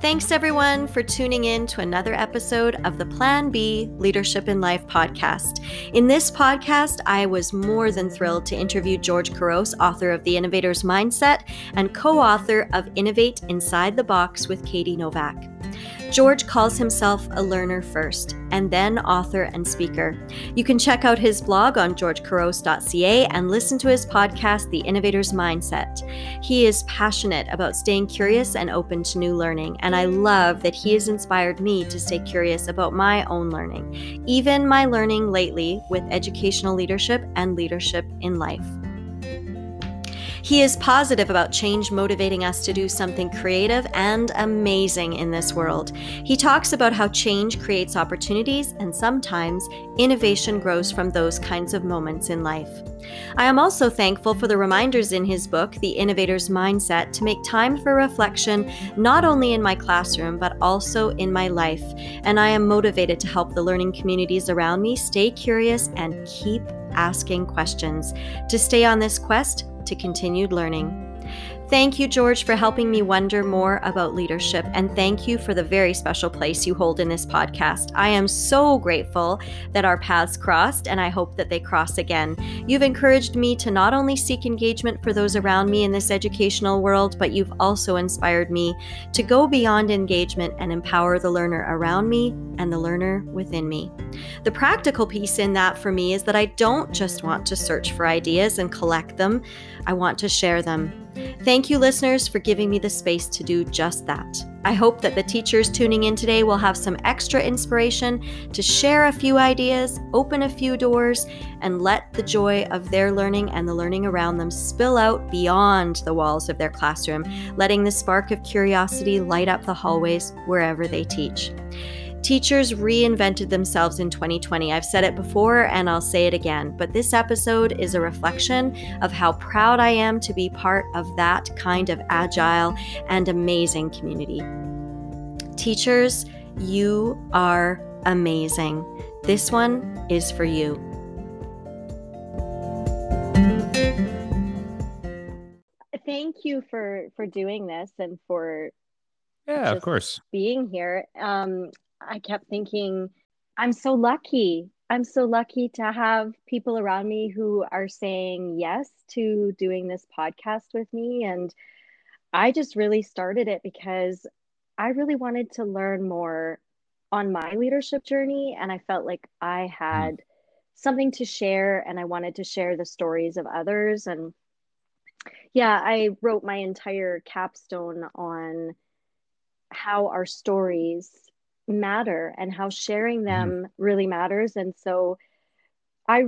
Thanks everyone for tuning in to another episode of the Plan B Leadership in Life podcast. In this podcast, I was more than thrilled to interview George Couros, author of The Innovator's Mindset and co-author of Innovate Inside the Box with Katie Novak. George calls himself a learner first, and then author and speaker. You can check out his blog on georgecouros.ca and listen to his podcast, The Innovator's Mindset. He is passionate about staying curious and open to new learning, and I love that he has inspired me to stay curious about my own learning, even my learning lately with educational leadership and leadership in life. He is positive about change motivating us to do something creative and amazing in this world. He talks about how change creates opportunities, and sometimes innovation grows from those kinds of moments in life. I am also thankful for the reminders in his book, The Innovator's Mindset, to make time for reflection, not only in my classroom, but also in my life. And I am motivated to help the learning communities around me stay curious and keep asking questions to stay on this quest to continued learning. Thank you, George, for helping me wonder more about leadership, and thank you for the very special place you hold in this podcast. I am so grateful that our paths crossed, and I hope that they cross again. You've encouraged me to not only seek engagement for those around me in this educational world, but you've also inspired me to go beyond engagement and empower the learner around me and the learner within me. The practical piece in that for me is that I don't just want to search for ideas and collect them. I want to share them. Thank you, listeners, for giving me the space to do just that. I hope that the teachers tuning in today will have some extra inspiration to share a few ideas, open a few doors, and let the joy of their learning and the learning around them spill out beyond the walls of their classroom, letting the spark of curiosity light up the hallways wherever they teach. Teachers reinvented themselves in 2020. I've said it before and I'll say it again, but this episode is a reflection of how proud I am to be part of that kind of agile and amazing community. Teachers, you are amazing. This one is for you. Thank you for doing this and for of course being here. I kept thinking, I'm so lucky to have people around me who are saying yes to doing this podcast with me. And I just really started it because I really wanted to learn more on my leadership journey. And I felt like I had something to share, and I wanted to share the stories of others. And yeah, I wrote my entire capstone on how our stories matter and how sharing them really matters. And so I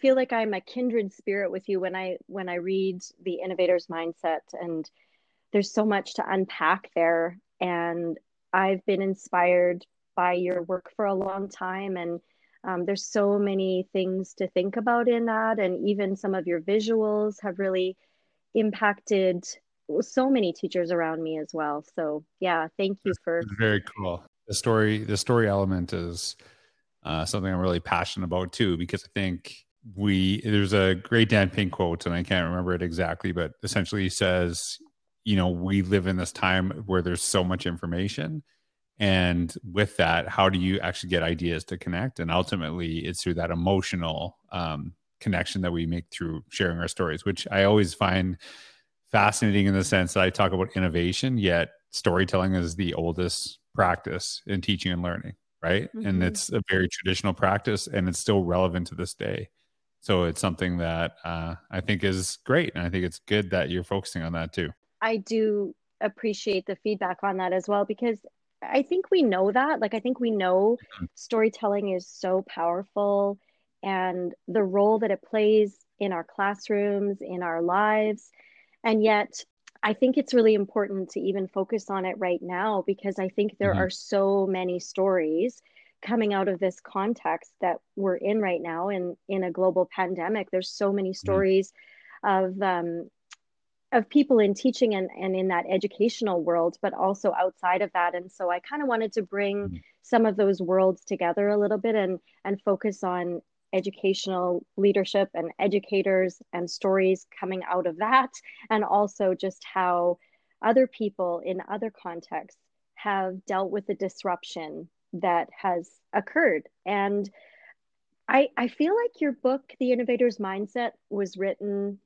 feel like I'm a kindred spirit with you when I read The Innovator's Mindset, and there's so much to unpack there. And I've been inspired by your work for a long time, and there's so many things to think about in that. And even some of your visuals have really impacted so many teachers around me as well. So yeah, thank you for very cool. The story element is something I'm really passionate about too, because I think there's a great Dan Pink quote, and I can't remember it exactly, but essentially he says, you know, we live in this time where there's so much information, and with that, how do you actually get ideas to connect? And ultimately, it's through that emotional connection that we make through sharing our stories, which I always find fascinating in the sense that I talk about innovation, yet storytelling is the oldest practice in teaching and learning, right? Mm-hmm. And it's a very traditional practice, and it's still relevant to this day. So it's something that I think is great. And I think it's good that you're focusing on that too. I do appreciate the feedback on that as well, because I think we know that. Like, I think we know storytelling is so powerful, and the role that it plays in our classrooms, in our lives. And yet, I think it's really important to even focus on it right now, because I think there are so many stories coming out of this context that we're in right now, in a global pandemic. There's so many stories of people in teaching and in that educational world, but also outside of that. And so I kind of wanted to bring some of those worlds together a little bit and focus on educational leadership and educators and stories coming out of that, and also just how other people in other contexts have dealt with the disruption that has occurred. And I feel like your book, The Innovator's Mindset, was written,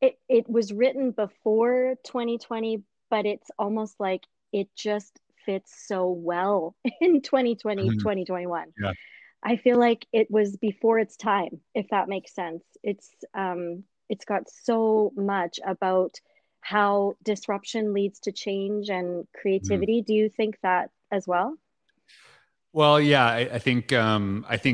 it was written before 2020, but it's almost like it just fits so well in 2020, 2021. Yeah. I feel like it was before its time, if that makes sense. It's got so much about how disruption leads to change and creativity. Do you think that as well? Well, yeah, I think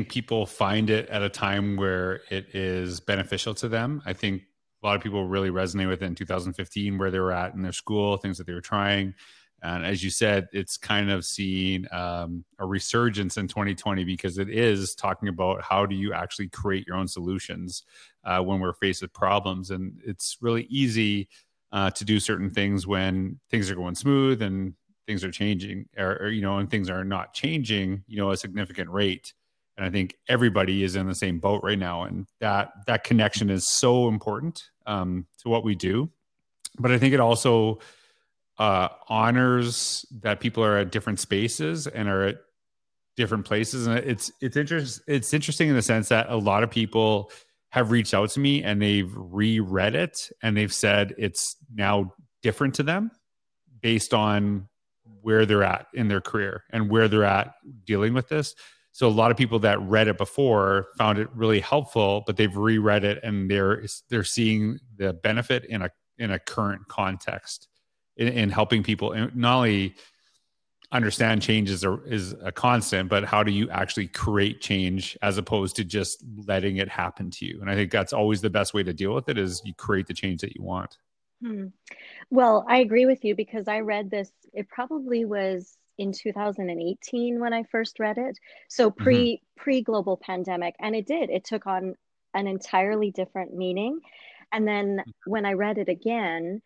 people find it at a time where it is beneficial to them. I think a lot of people really resonate with it in 2015, where they were at in their school, things that they were trying. And as you said, it's kind of seen a resurgence in 2020 because it is talking about how do you actually create your own solutions when we're faced with problems. And it's really easy to do certain things when things are going smooth and things are changing, or you know, and things are not changing, you know, a significant rate. And I think everybody is in the same boat right now, and that connection is so important to what we do. But I think it also honors that people are at different spaces and are at different places, and it's interesting in the sense that a lot of people have reached out to me and they've reread it and they've said it's now different to them based on where they're at in their career and where they're at dealing with this. So a lot of people that read it before found it really helpful, but they've reread it and they're seeing the benefit in a current context in helping people not only understand change is a constant, but how do you actually create change as opposed to just letting it happen to you? And I think that's always the best way to deal with it is you create the change that you want. Well, I agree with you because I read this, it probably was in 2018 when I first read it. So pre-global pandemic. And it took on an entirely different meaning. And then when I read it again,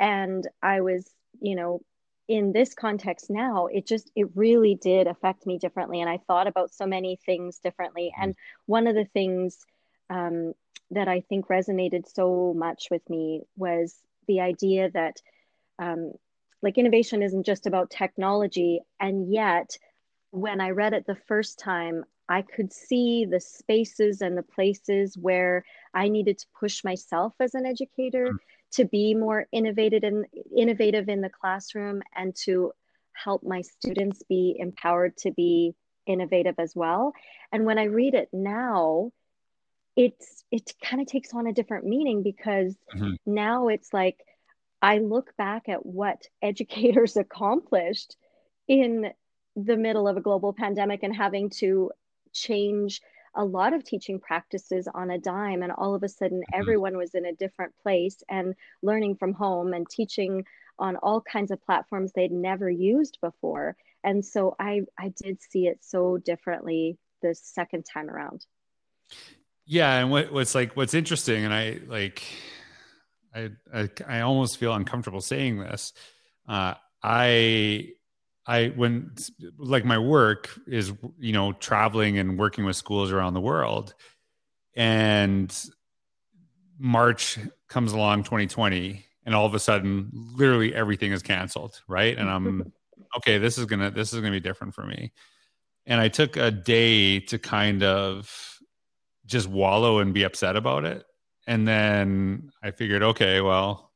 and I was, you know, in this context now, it really did affect me differently. And I thought about so many things differently. And one of the things that I think resonated so much with me was the idea that like innovation isn't just about technology. And yet when I read it the first time, I could see the spaces and the places where I needed to push myself as an educator to be more innovative in the classroom and to help my students be empowered to be innovative as well. And when I read it now, it kind of takes on a different meaning because now it's like, I look back at what educators accomplished in the middle of a global pandemic and having to change a lot of teaching practices on a dime. And all of a sudden, everyone was in a different place and learning from home and teaching on all kinds of platforms they'd never used before. And so I did see it so differently the second time around. Yeah. And what's interesting, and I almost feel uncomfortable saying this. When like my work is, you know, traveling and working with schools around the world, and March comes along 2020 and all of a sudden, literally everything is canceled. Right. And I'm okay. This is going to be different for me. And I took a day to kind of just wallow and be upset about it. And then I figured, okay, well,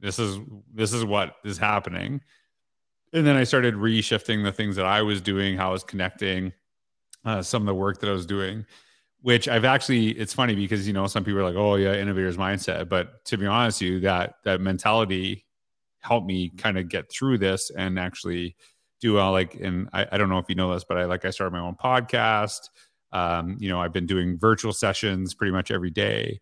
this is what is happening. And then I started reshifting the things that I was doing, how I was connecting, some of the work that I was doing, which I've actually, it's funny because, you know, some people are like, oh yeah, innovator's mindset. But to be honest with you, that mentality helped me kind of get through this and actually do well. Like, and I don't know if you know this, but I started my own podcast. You know, I've been doing virtual sessions pretty much every day,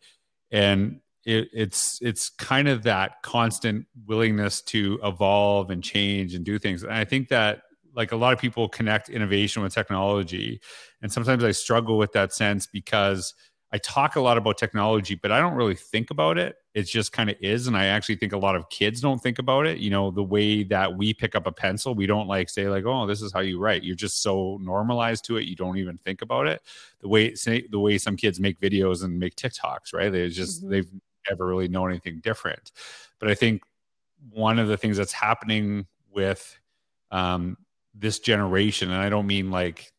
and it's kind of that constant willingness to evolve and change and do things. And I think that like a lot of people connect innovation with technology, and sometimes I struggle with that sense because I talk a lot about technology, but I don't really think about it. It just kind of is. And I actually think a lot of kids don't think about it. You know, the way that we pick up a pencil, we don't like say like, oh, this is how you write. You're just so normalized to it. You don't even think about it. The way some kids make videos and make TikToks, right? They just, they've never really known anything different. But I think one of the things that's happening with this generation, and I don't mean like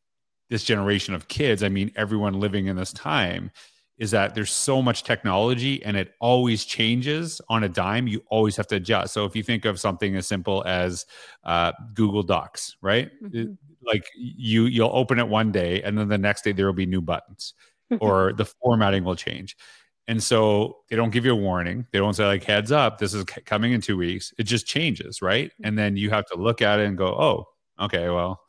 this generation of kids, I mean everyone living in this time, is that there's so much technology and it always changes on a dime. You always have to adjust. So if you think of something as simple as Google Docs, right? Mm-hmm. Like you'll open it one day and then the next day there will be new buttons or the formatting will change. And so they don't give you a warning. They don't say like, heads up, this is coming in 2 weeks. It just changes, right? And then you have to look at it and go, oh, okay, well,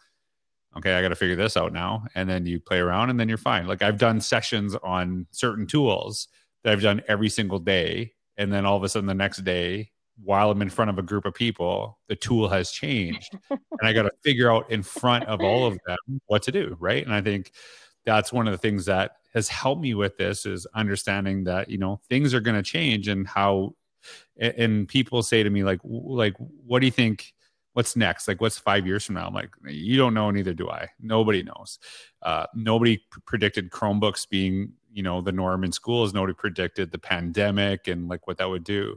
okay, I got to figure this out now. And then you play around and then you're fine. Like I've done sessions on certain tools that I've done every single day. And then all of a sudden the next day, while I'm in front of a group of people, the tool has changed. And I got to figure out in front of all of them what to do, right? And I think that's one of the things that has helped me with this is understanding that, you know, things are going to change and how, and people say to me like, what do you think, what's next? Like, what's 5 years from now? I'm like, you don't know, neither do I. Nobody knows. Nobody predicted Chromebooks being, you know, the norm in schools. Nobody predicted the pandemic and like what that would do.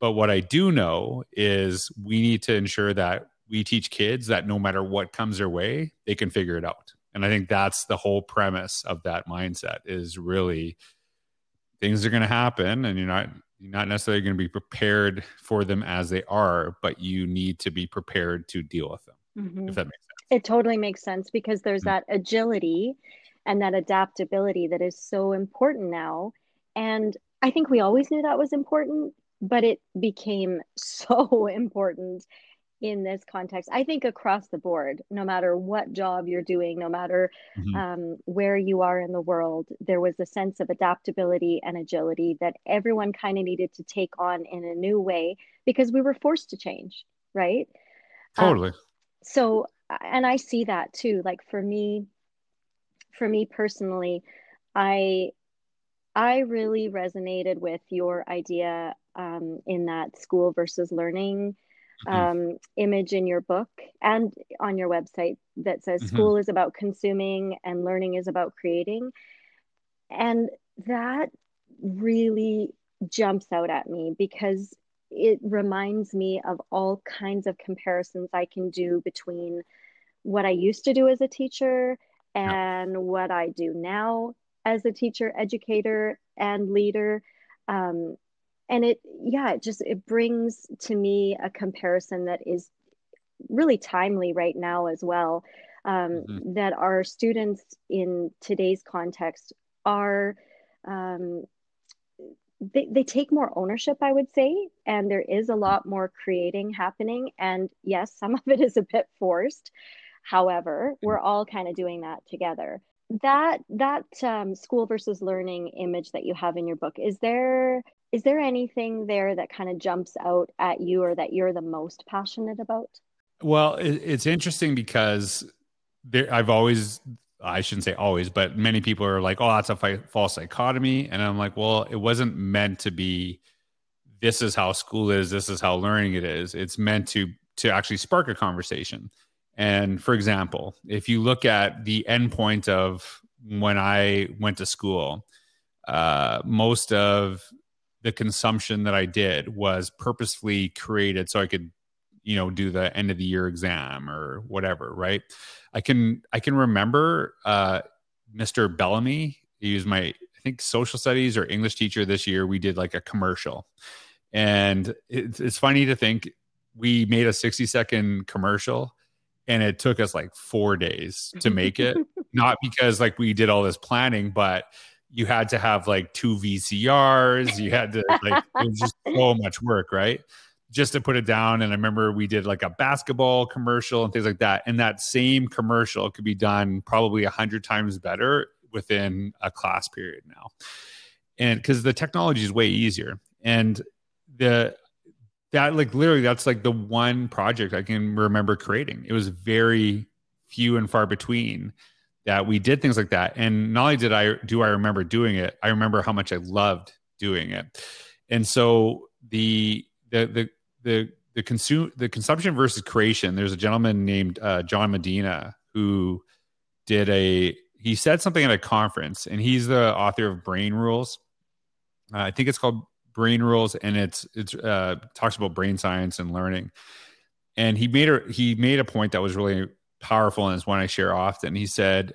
But what I do know is we need to ensure that we teach kids that no matter what comes their way, they can figure it out. And I think that's the whole premise of that mindset is really things are going to happen and you're not necessarily going to be prepared for them as they are, but you need to be prepared to deal with them. Mm-hmm. If that makes sense. It totally makes sense because there's mm-hmm. that agility and that adaptability that is so important now. And I think we always knew that was important, but it became so important in this context. I think across the board, no matter what job you're doing, no matter mm-hmm. Where you are in the world, there was a sense of adaptability and agility that everyone kind of needed to take on in a new way because we were forced to change, right? Totally. So, and I see that too. Like for me personally, I really resonated with your idea in that school versus learning image in your book and on your website that says mm-hmm. school is about consuming and learning is about creating. And that really jumps out at me because it reminds me of all kinds of comparisons I can do between what I used to do as a teacher and what I do now as a teacher, educator, and leader. And it brings to me a comparison that is really timely right now as well, mm-hmm. that our students in today's context are, they take more ownership, I would say, and there is a lot more creating happening. And yes, some of it is a bit forced. However, we're all kind of doing that together. That school versus learning image that you have in your book, is there anything there that kind of jumps out at you or that you're the most passionate about? Well, it's interesting because I shouldn't say always, but many people are like, oh, that's a false dichotomy. And I'm like, well, it wasn't meant to be, this is how school is, this is how learning it is. It's meant to actually spark a conversation. And for example, if you look at the end point of when I went to school, most of the consumption that I did was purposefully created so I could, you know, do the end of the year exam or whatever, right? I can remember Mr. Bellamy, he was my, I think, social studies or English teacher this year. We did like a commercial. And it's funny to think we made a 60-second commercial and it took us like 4 days to make it. Not because like we did all this planning, but you had to have like 2 VCRs. You had to like, it was just so much work, right? Just to put it down. And I remember we did like a basketball commercial and things like that. And that same commercial could be done probably 100 times better within a class period now. And because the technology is way easier. And that's like the one project I can remember creating. It was very few and far between that we did things like that. And not only do I remember doing it, I remember how much I loved doing it. And so the consumption versus creation, there's a gentleman named John Medina who he said something at a conference, and he's the author of Brain Rules. I think it's called Brain Rules, and it's talks about brain science and learning. And he made a point that was really powerful, and it's one I share often. He said,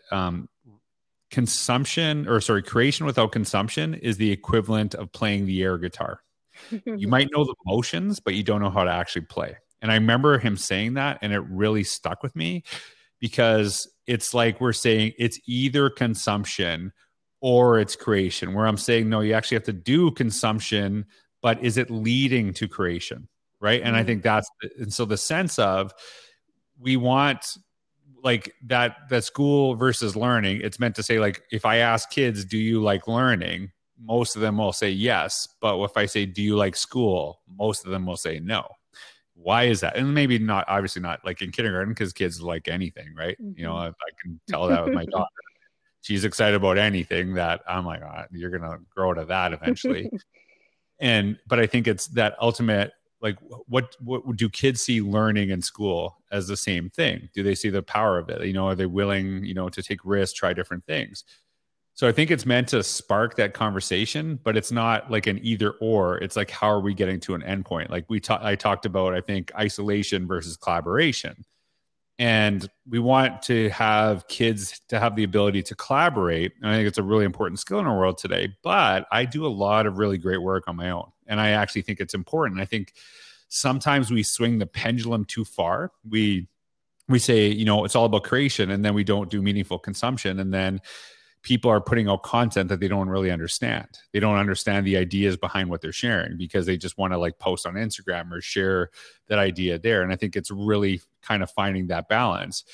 creation without consumption is the equivalent of playing the air guitar. You might know the motions, but you don't know how to actually play. And I remember him saying that, and it really stuck with me, because it's like we're saying it's either consumption or it's creation, where I'm saying, no, you actually have to do consumption, but is it leading to creation? Right. And I think so the sense of, we want like that school versus learning, it's meant to say, like, if I ask kids, do you like learning? Most of them will say yes. But if I say, do you like school? Most of them will say no. Why is that? And maybe not, obviously not like in kindergarten, because kids like anything, right? Mm-hmm. You know, I can tell that with my daughter. She's excited about anything that I'm like, oh, you're going to grow to that eventually. But I think it's that ultimate, like, what do kids see learning in school as the same thing? Do they see the power of it? You know, are they willing, you know, to take risks, try different things? So I think it's meant to spark that conversation, but it's not like an either or. It's like, how are we getting to an endpoint? Like I talked about, I think, isolation versus collaboration. And we want to have kids to have the ability to collaborate. And I think it's a really important skill in our world today, but I do a lot of really great work on my own. And I actually think it's important. I think sometimes we swing the pendulum too far. We say, you know, it's all about creation, and then we don't do meaningful consumption. And then people are putting out content that they don't really understand. They don't understand the ideas behind what they're sharing, because they just want to like post on Instagram or share that idea there. And I think it's really kind of finding that balance.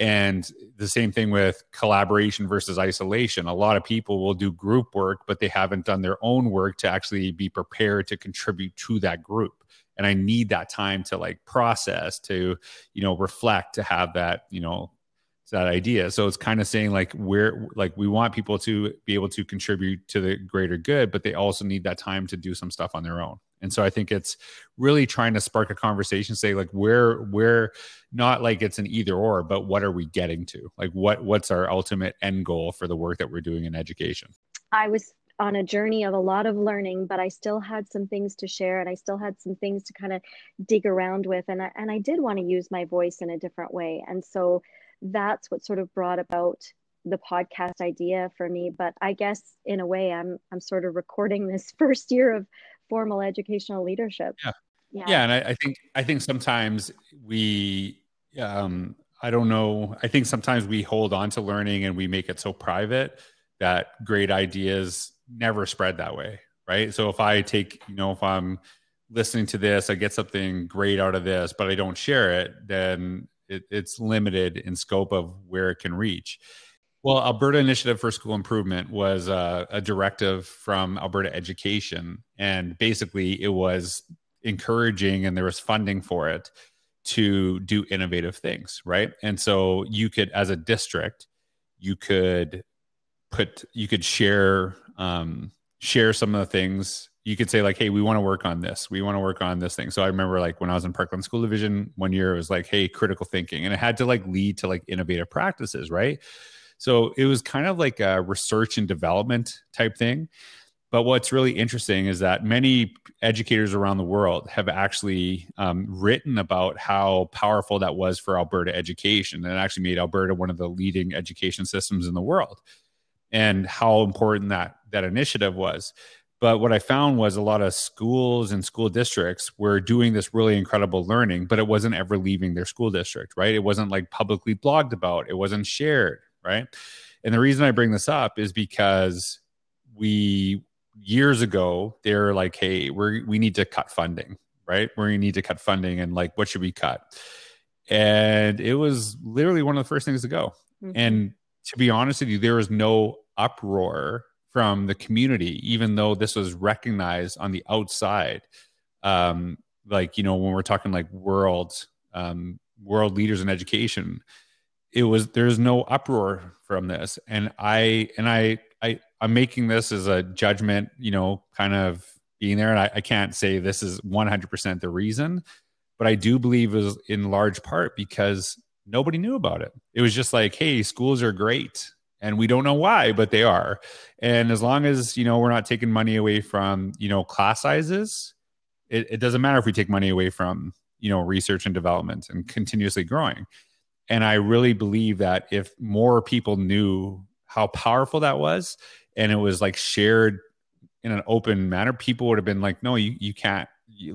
And the same thing with collaboration versus isolation. A lot of people will do group work, but they haven't done their own work to actually be prepared to contribute to that group. And I need that time to like process, to, you know, reflect, to have that, you know, that idea. So it's kind of saying like, we want people to be able to contribute to the greater good, but they also need that time to do some stuff on their own. And so I think it's really trying to spark a conversation, say like, we're not like it's an either or, but what are we getting to? Like what's our ultimate end goal for the work that we're doing in education? I was on a journey of a lot of learning, but I still had some things to share, and I still had some things to kind of dig around with. And I did want to use my voice in a different way. And so that's what sort of brought about the podcast idea for me. But I guess in a way I'm sort of recording this first year of formal educational leadership. Yeah. And I think sometimes we, I don't know. I think sometimes we hold on to learning and we make it so private that great ideas never spread that way. Right. So if I take, you know, if I'm listening to this, I get something great out of this, but I don't share it, then it's limited in scope of where it can reach. Well, Alberta Initiative for School Improvement was a directive from Alberta Education. And basically it was encouraging, and there was funding for it to do innovative things, right? And so you could, as a district, you could share some of the things. You could say like, hey, we want to work on this. We want to work on this thing. So I remember like when I was in Parkland School Division one year, it was like, hey, critical thinking. And it had to like lead to like innovative practices, right? So it was kind of like a research and development type thing. But what's really interesting is that many educators around the world have actually written about how powerful that was for Alberta education. And it actually made Alberta one of the leading education systems in the world, and how important that initiative was. But what I found was a lot of schools and school districts were doing this really incredible learning, but it wasn't ever leaving their school district, right? It wasn't like publicly blogged about. It wasn't shared, right? And the reason I bring this up is because years ago, they're like, hey, we need to cut funding, right? We need to cut funding, and like, what should we cut? And it was literally one of the first things to go. Mm-hmm. And to be honest with you, there was no uproar from the community, even though this was recognized on the outside. Like, you know, when we're talking like world leaders in education, there's no uproar from this. And I'm making this as a judgment, you know, kind of being there. And I can't say this is 100% the reason, but I do believe it was in large part because nobody knew about it. It was just like, hey, schools are great. And we don't know why, but they are. And as long as, you know, we're not taking money away from, you know, class sizes, it doesn't matter if we take money away from research and development and continuously growing. And I really believe that if more people knew how powerful that was, and it was like shared in an open manner, people would have been like, no, you can't, you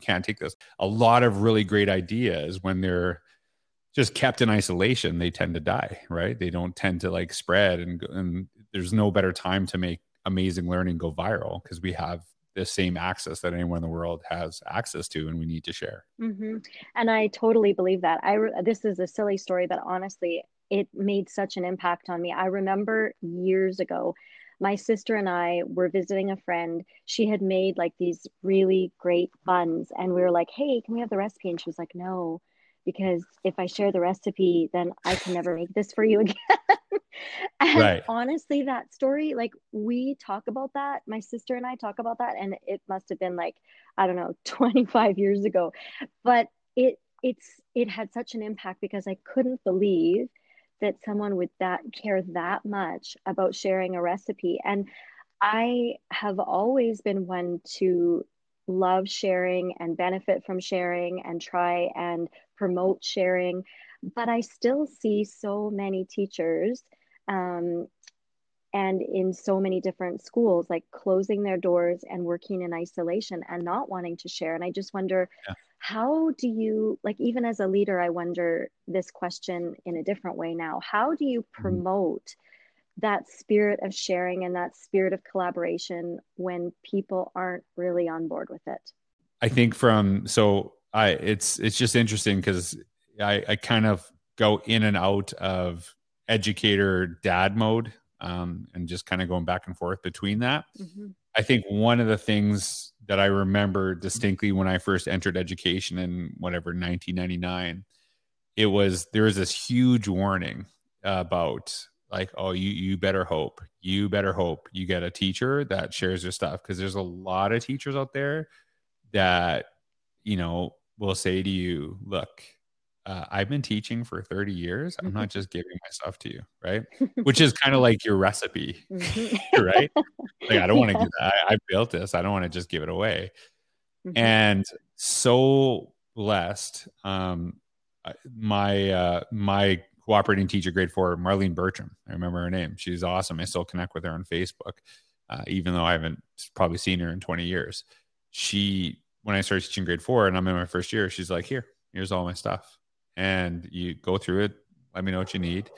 can't take this. A lot of really great ideas, when they're just kept in isolation, they tend to die, right? They don't tend to like spread, and there's no better time to make amazing learning go viral, because we have the same access that anyone in the world has access to, and we need to share. Mm-hmm. And I totally believe that. This is a silly story, but honestly, it made such an impact on me. I remember years ago, my sister and I were visiting a friend. She had made like these really great buns, and we were like, hey, can we have the recipe? And she was like, no, because if I share the recipe, then I can never make this for you again. And right. Honestly, that story, like we talk about that. My sister and I talk about that. And it must have been like, I don't know, 25 years ago. But it had such an impact, because I couldn't believe that someone would care that much about sharing a recipe. And I have always been one to love sharing and benefit from sharing and try and promote sharing. But I still see so many teachers and in so many different schools, like closing their doors and working in isolation and not wanting to share. And I just wonder, how do you, like, even as a leader, I wonder this question in a different way now. How do you promote that spirit of sharing and that spirit of collaboration when people aren't really on board with it? I think it's just interesting, because I kind of go in and out of educator dad mode, and just kind of going back and forth between that. Mm-hmm. I think one of the things that I remember distinctly when I first entered education in whatever 1999, there was this huge warning about like, oh, you better hope you get a teacher that shares your stuff, because there's a lot of teachers out there that will say to you, look, I've been teaching for 30 years. I'm not just giving my stuff to you, right? Which is kind of like your recipe, right? Like, I don't want to give that. I built this. I don't want to just give it away. Mm-hmm. And so blessed. My cooperating teacher, grade 4, Marlene Bertram. I remember her name. She's awesome. I still connect with her on Facebook, even though I haven't probably seen her in 20 years. When I started teaching grade 4 and I'm in my first year, she's like, here's all my stuff. And you go through it, let me know what you need.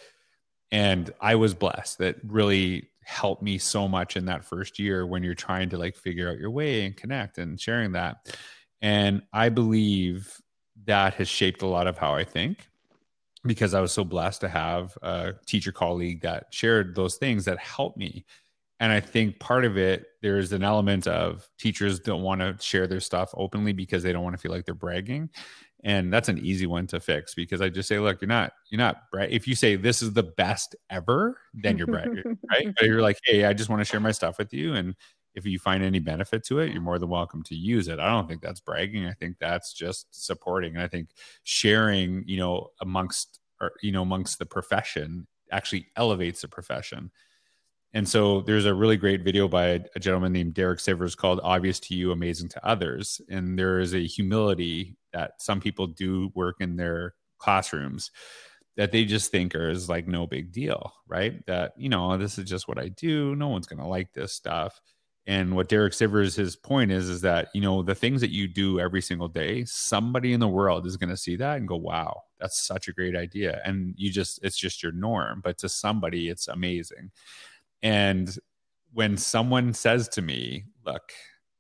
And I was blessed. That really helped me so much in that first year, when you're trying to like figure out your way and connect and sharing that. And I believe that has shaped a lot of how I think, because I was so blessed to have a teacher colleague that shared those things that helped me. And I think part of it, there's an element of teachers don't want to share their stuff openly because they don't want to feel like they're bragging. And that's an easy one to fix, because I just say, look, you're not, if you say this is the best ever, then you're bragging, right? But you're like, hey, I just want to share my stuff with you. And if you find any benefit to it, you're more than welcome to use it. I don't think that's bragging. I think that's just supporting. And I think sharing, amongst the profession actually elevates the profession. And so there's a really great video by a gentleman named Derek Sivers called Obvious to You, Amazing to Others. And there is a humility that some people do work in their classrooms that they just think is like no big deal, right? That, this is just what I do. No one's going to like this stuff. And what Derek Sivers, his point is that, the things that you do every single day, somebody in the world is going to see that and go, wow, that's such a great idea. And it's just your norm, but to somebody it's amazing. And when someone says to me, look,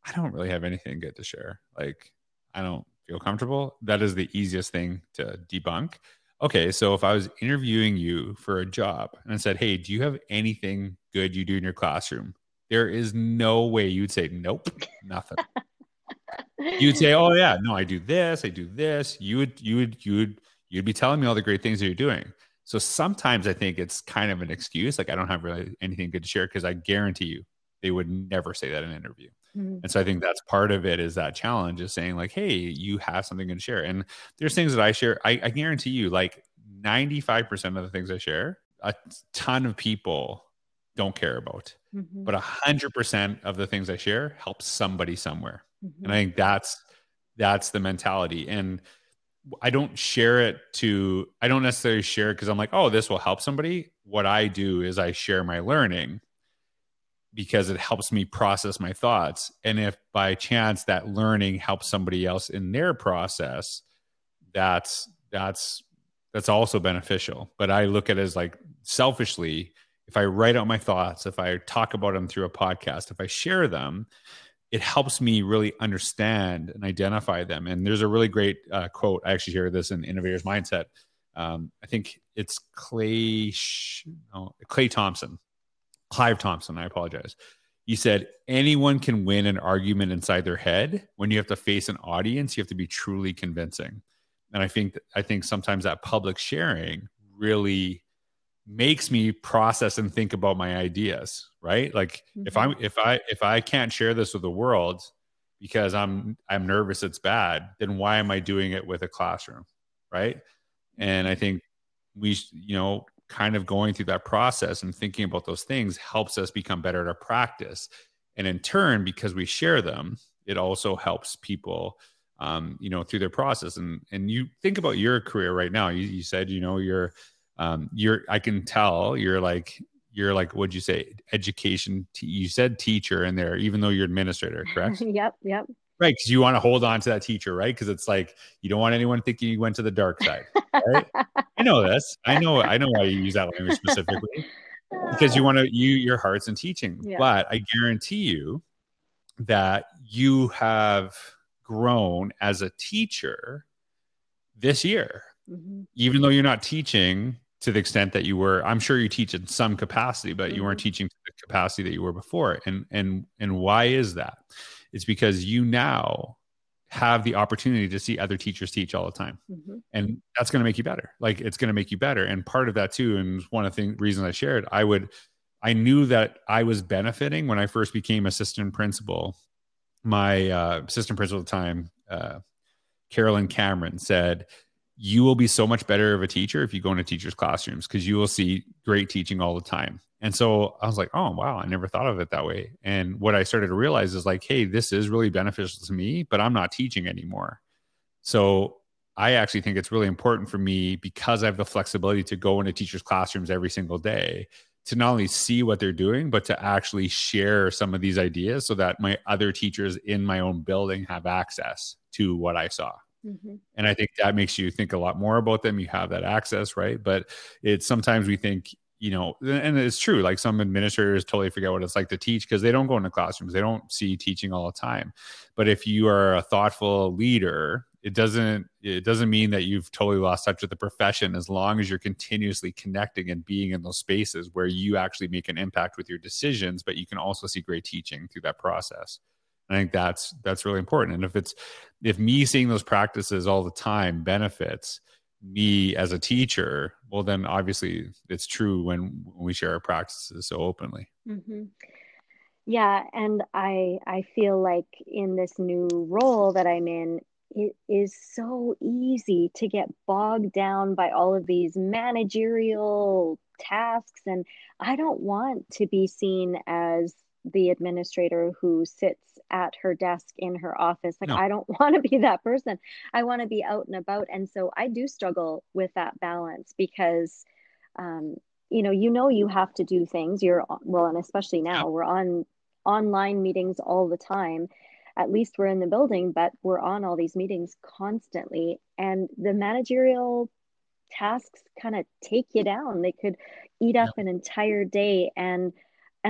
I don't really have anything good to share. Like, I don't feel comfortable. That is the easiest thing to debunk. Okay, so if I was interviewing you for a job and I said, hey, do you have anything good you do in your classroom? There is no way you'd say, nope, nothing. You'd say, oh yeah, no, I do this. You'd be telling me all the great things that you're doing. So sometimes I think it's kind of an excuse. Like, I don't have really anything good to share, because I guarantee you they would never say that in an interview. Mm-hmm. And so I think that's part of it, is that challenge is saying like, hey, you have something to share. And there's things that I share. I guarantee you, like 95% of the things I share, a ton of people don't care about, mm-hmm. but 100% of the things I share helps somebody somewhere. Mm-hmm. And I think that's that's the mentality. And I don't share it to, I don't necessarily share it because I'm like, oh, this will help somebody. What I do is I share my learning because it helps me process my thoughts. And if by chance that learning helps somebody else in their process, that's also beneficial. But I look at it as like selfishly, if I write out my thoughts, if I talk about them through a podcast, if I share them, it helps me really understand and identify them. And there's a really great quote. I actually hear this in Innovator's Mindset. I think it's Clive Thompson. I apologize. He said, anyone can win an argument inside their head. When you have to face an audience, you have to be truly convincing. And I think sometimes that public sharing really makes me process and think about my ideas, right? Like mm-hmm. if I can't share this with the world because I'm nervous it's bad, then why am I doing it with a classroom, right? And I think we, kind of going through that process and thinking about those things helps us become better at our practice. And in turn, because we share them, it also helps people, through their process. And you think about your career right now, you said, I can tell you're like, what'd you say? Education. You said teacher in there, even though you're administrator, correct? Yep. Right. Cause you want to hold on to that teacher, right? Cause it's like, you don't want anyone thinking you went to the dark side. Right? I know this. I know why you use that language specifically because you want to, your heart's in teaching, yeah. But I guarantee you that you have grown as a teacher this year. Mm-hmm. Even though you're not teaching to the extent that you were, I'm sure you teach in some capacity, but mm-hmm. you weren't teaching to the capacity that you were before. And why is that? It's because you now have the opportunity to see other teachers teach all the time. Mm-hmm. And that's going to make you better. Like it's going to make you better. And part of that too, and one of the reasons I shared, I knew that I was benefiting when I first became assistant principal. My assistant principal at the time, Carolyn Cameron, said, you will be so much better of a teacher if you go into teachers' classrooms because you will see great teaching all the time. And so I was like, oh, wow, I never thought of it that way. And what I started to realize is like, hey, this is really beneficial to me, but I'm not teaching anymore. So I actually think it's really important for me because I have the flexibility to go into teachers' classrooms every single day to not only see what they're doing, but to actually share some of these ideas so that my other teachers in my own building have access to what I saw. Mm-hmm. And I think that makes you think a lot more about them. You have that access, right? But it's sometimes we think, and it's true, like some administrators totally forget what it's like to teach because they don't go into classrooms. They don't see teaching all the time. But if you are a thoughtful leader, it doesn't mean that you've totally lost touch with the profession as long as you're continuously connecting and being in those spaces where you actually make an impact with your decisions, but you can also see great teaching through that process. I think that's really important. And if me seeing those practices all the time benefits me as a teacher, well, then obviously it's true when we share our practices so openly. Mm-hmm. Yeah. And I feel like in this new role that I'm in, it is so easy to get bogged down by all of these managerial tasks. And I don't want to be seen as the administrator who sits at her desk in her office. Like, no. I don't want to be that person. I want to be out and about. And so I do struggle with that balance because, you have to do things. And especially now we're on online meetings all the time. At least we're in the building, but we're on all these meetings constantly. And the managerial tasks kind of take you down. They could eat up an entire day. And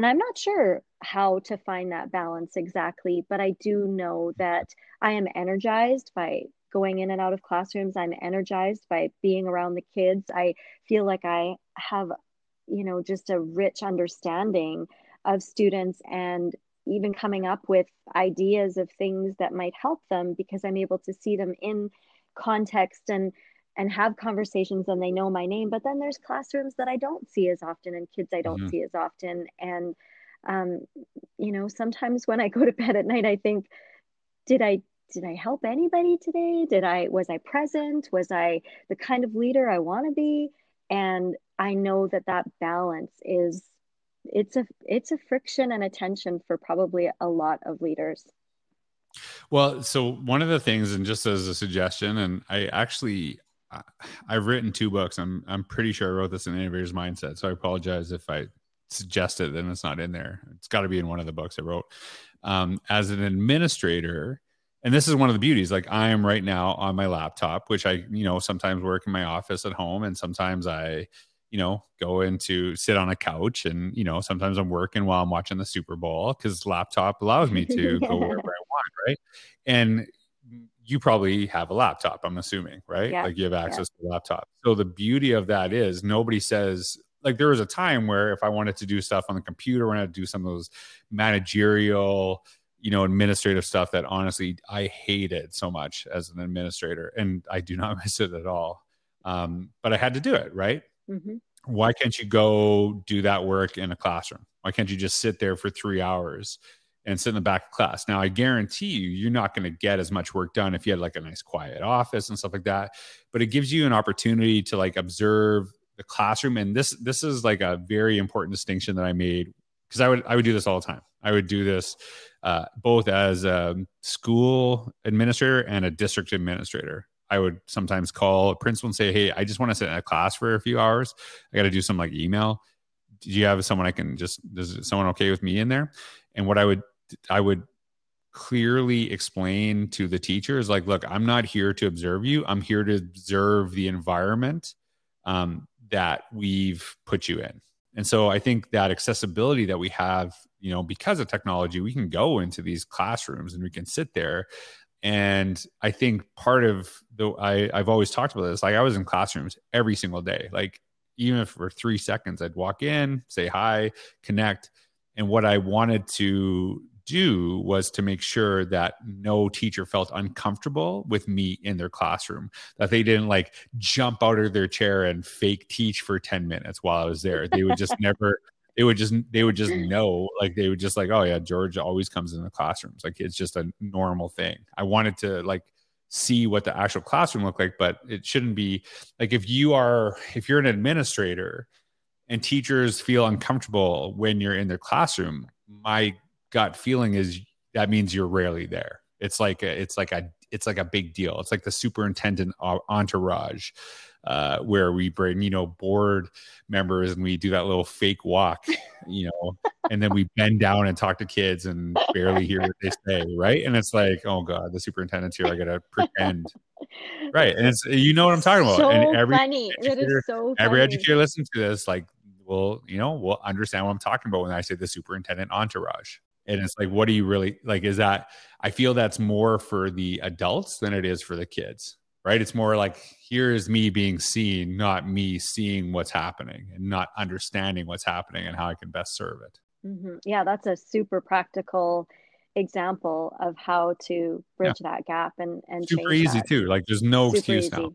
I'm not sure how to find that balance exactly, but I do know that I am energized by going in and out of classrooms. I'm energized by being around the kids. I feel like I have, just a rich understanding of students and even coming up with ideas of things that might help them because I'm able to see them in context and have conversations and they know my name, but then there's classrooms that I don't see as often and kids I don't mm-hmm. see as often. And, sometimes when I go to bed at night, I think, did I help anybody today? Was I present? Was I the kind of leader I want to be? And I know that balance is, it's a friction and a tension for probably a lot of leaders. Well, so one of the things, and just as a suggestion, and I've written two books. I'm pretty sure I wrote this in Innovator's Mindset, so I apologize if I suggest it and it's not in there. It's got to be in one of the books I wrote. As an administrator, and this is one of the beauties, like I am right now on my laptop, which I, you know, sometimes work in my office at home, and sometimes I, you know, go into sit on a couch, and, you know, sometimes I'm working while I'm watching the Super Bowl because laptop allows me to go wherever I want. Right. And you probably have a laptop, I'm assuming, right? Yeah. Like you have access to a laptop. So the beauty of that is nobody says, like, there was a time where if I wanted to do stuff on the computer, when I do some of those managerial, you know, administrative stuff that honestly I hated so much as an administrator, and I do not miss it at all. But I had to do it, right? Mm-hmm. Why can't you go do that work in a classroom? Why can't you just sit there for 3 hours and sit in the back of class? Now, I guarantee you, you're not going to get as much work done if you had like a nice quiet office and stuff like that, but it gives you an opportunity to like observe the classroom. And this is like a very important distinction that I made, because I would do this all the time. I would do this both as a school administrator and a district administrator. I would sometimes call a principal and say, hey, I just want to sit in a class for a few hours. I got to do some like email. Do you have someone I can just, is someone okay with me in there? And what I would clearly explain to the teachers, like, look, I'm not here to observe you. I'm here to observe the environment that we've put you in. And so I think that accessibility that we have, you know, because of technology, we can go into these classrooms and we can sit there. And I think part of the, I've always talked about this, like I was in classrooms every single day, like even if for 3 seconds, I'd walk in, say hi, connect. And what I wanted to do was to make sure that no teacher felt uncomfortable with me in their classroom, that they didn't like jump out of their chair and fake teach for 10 minutes while I was there. They would just never, they would just know, like, they would just like, oh yeah, George always comes in the classrooms. Like it's just a normal thing. I wanted to like see what the actual classroom looked like, but it shouldn't be like, if you're an administrator and teachers feel uncomfortable when you're in their classroom, my gut feeling is that means you're rarely there. It's like a big deal. It's like the superintendent entourage, where we bring, you know, board members and we do that little fake walk, you know, and then we bend down and talk to kids and barely hear what they say. Right. And it's like, oh God, the superintendent's here. I got to pretend. Right. And it's, you know what I'm talking about. So and every educator listening to this, like, will understand what I'm talking about when I say the superintendent entourage. And it's like, what do you really like? Is that, I feel that's more for the adults than it is for the kids, right? It's more like, here's me being seen, not me seeing what's happening and not understanding what's happening and how I can best serve it. Mm-hmm. Yeah, that's a super practical example of how to bridge that gap and super easy that. Too. Like there's no super excuse easy. Now.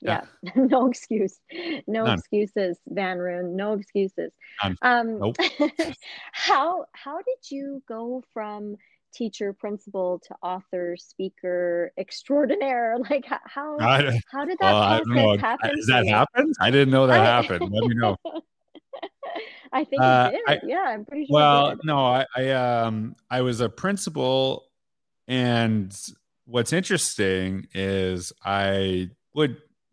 Yeah. No excuse, no None. Excuses, Van Roon, no excuses. Nope. How did you go from teacher, principal to author, speaker extraordinaire? Like how did that process happen? Does that happen? I didn't know that happened. Let me know. I think it did. I'm pretty sure. Well, no, I was a principal, and what's interesting is I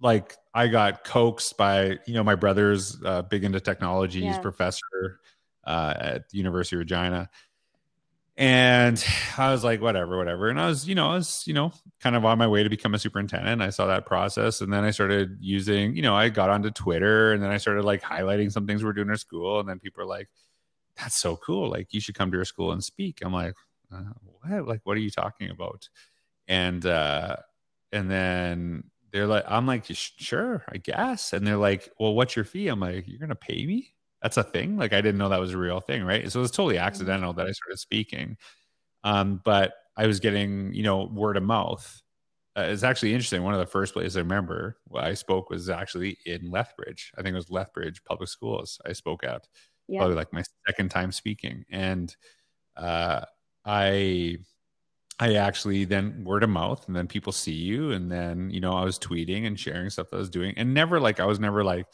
got coaxed by, you know, my brother's big into technology. He's professor at the University of Regina. And I was like, whatever. And I was kind of on my way to become a superintendent. I saw that process. And then I started using, you know, I got onto Twitter, and then I started like highlighting some things we were doing at our school. And then people are like, that's so cool. Like, you should come to your school and speak. I'm like, what? Like, what are you talking about? And then they're like, I'm like, sure, I guess. And they're like, well, what's your fee? I'm like, you're going to pay me? That's a thing. Like, I didn't know that was a real thing. Right. So it was totally accidental that I started speaking. But I was getting, you know, word of mouth. It's actually interesting. One of the first places I remember where I spoke was actually in Lethbridge. I think it was Lethbridge Public Schools I spoke at. Yeah. Probably like my second time speaking. And I actually then word of mouth, and then people see you. And then, you know, I was tweeting and sharing stuff that I was doing, and never like, I was never like,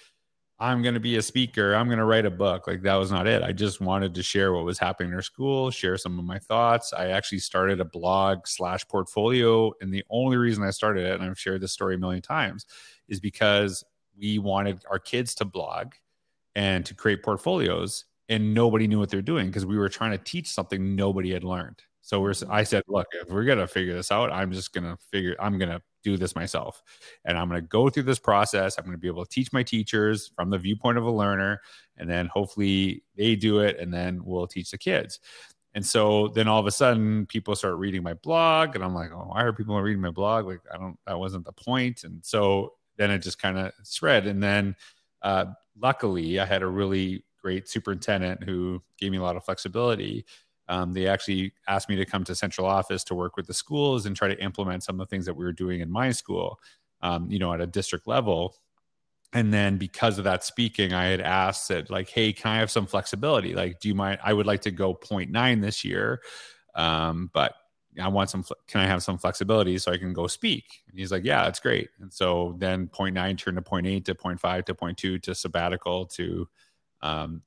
I'm going to be a speaker, I'm going to write a book. Like, that was not it. I just wanted to share what was happening in our school, share some of my thoughts. I actually started a blog / portfolio. And the only reason I started it, and I've shared this story a million times, is because we wanted our kids to blog and to create portfolios, and nobody knew what they're doing because we were trying to teach something nobody had learned. So I said, look, if we're going to figure this out, I'm going to do this myself. And I'm going to go through this process. I'm going to be able to teach my teachers from the viewpoint of a learner, and then hopefully they do it, and then we'll teach the kids. And so then all of a sudden people start reading my blog, and I'm like, oh, why are people reading my blog? Like, that wasn't the point. And so then it just kind of spread. And then luckily I had a really great superintendent who gave me a lot of flexibility. They actually asked me to come to central office to work with the schools and try to implement some of the things that we were doing in my school, at a district level. And then because of that speaking, I had asked that, like, hey, can I have some flexibility? Like, do you mind? I would like to go 0.9 this year, but I want some, can I have some flexibility so I can go speak? And he's like, yeah, that's great. And so then 0.9 turned to 0.8 to 0.5 to 0.2 to sabbatical to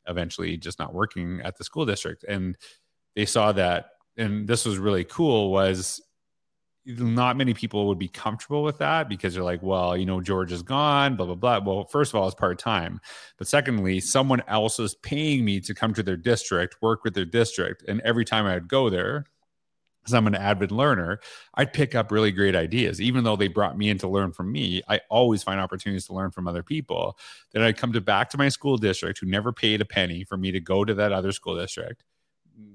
eventually just not working at the school district. And they saw that, and this was really cool, was not many people would be comfortable with that because they're like, well, George is gone, blah, blah, blah. Well, first of all, it's part-time. But secondly, someone else is paying me to come to their district, work with their district. And every time I'd go there, because I'm an avid learner, I'd pick up really great ideas. Even though they brought me in to learn from me, I always find opportunities to learn from other people. Then I'd come back to my school district, who never paid a penny for me to go to that other school district.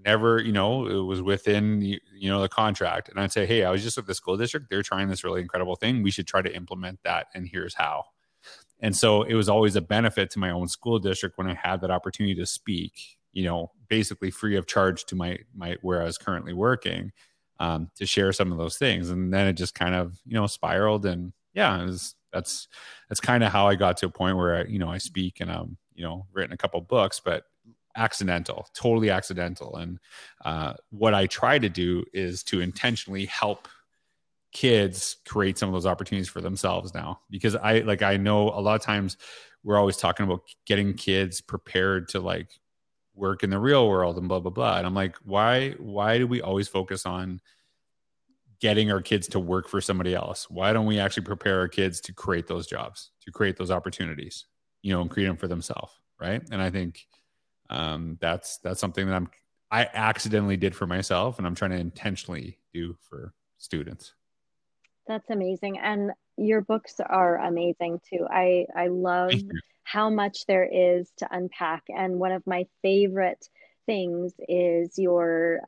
Never, it was within, the contract. And I'd say, hey, I was just with the school district. They're trying this really incredible thing. We should try to implement that. And here's how. And so it was always a benefit to my own school district when I had that opportunity to speak, basically free of charge to my where I was currently working, to share some of those things. And then it just kind of, spiraled. And yeah, that's kind of how I got to a point where I speak and I'm, written a couple books, but accidental, totally accidental. And what I try to do is to intentionally help kids create some of those opportunities for themselves now, because I know a lot of times we're always talking about getting kids prepared to work in the real world and blah, blah, blah. And I'm like, why do we always focus on getting our kids to work for somebody else? Why don't we actually prepare our kids to create those jobs, to create those opportunities, and create them for themselves, right? And I think that's something that I accidentally did for myself, and I'm trying to intentionally do for students. That's amazing. And your books are amazing too. I love how much there is to unpack. And one of my favorite things is your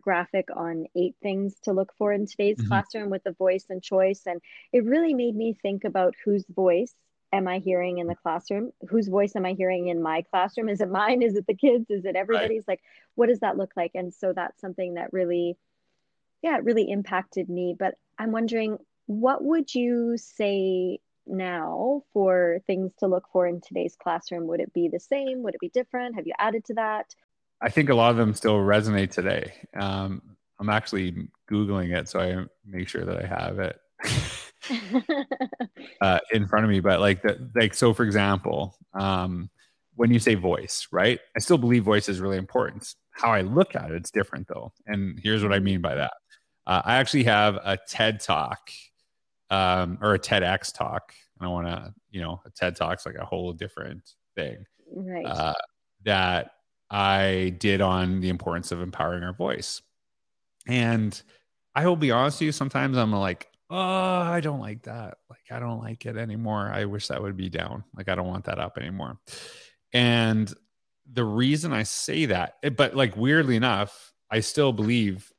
graphic on 8 things to look for in today's classroom with the voice and choice. And it really made me think about whose voice am I hearing in the classroom? Whose voice am I hearing in my classroom? Is it mine? Is it the kids? Is it everybody's? Right. Like, what does that look like? And so that's something that really impacted me. But I'm wondering, what would you say now for things to look for in today's classroom? Would it be the same? Would it be different? Have you added to that? I think a lot of them still resonate today. I'm actually Googling it, so I make sure that I have it in front of me. But so for example, when you say voice, right? I still believe voice is really important. How I look at it's different though. And here's what I mean by that. I actually have a TED talk, or a TEDx talk. I don't want to, a TED talk's like a whole different thing, right? That I did on the importance of empowering our voice. And I will be honest with you. Sometimes I'm like, oh, I don't like that. Like, I don't like it anymore. I wish that would be down. Like, I don't want that up anymore. And the reason I say that, but weirdly enough, I still believe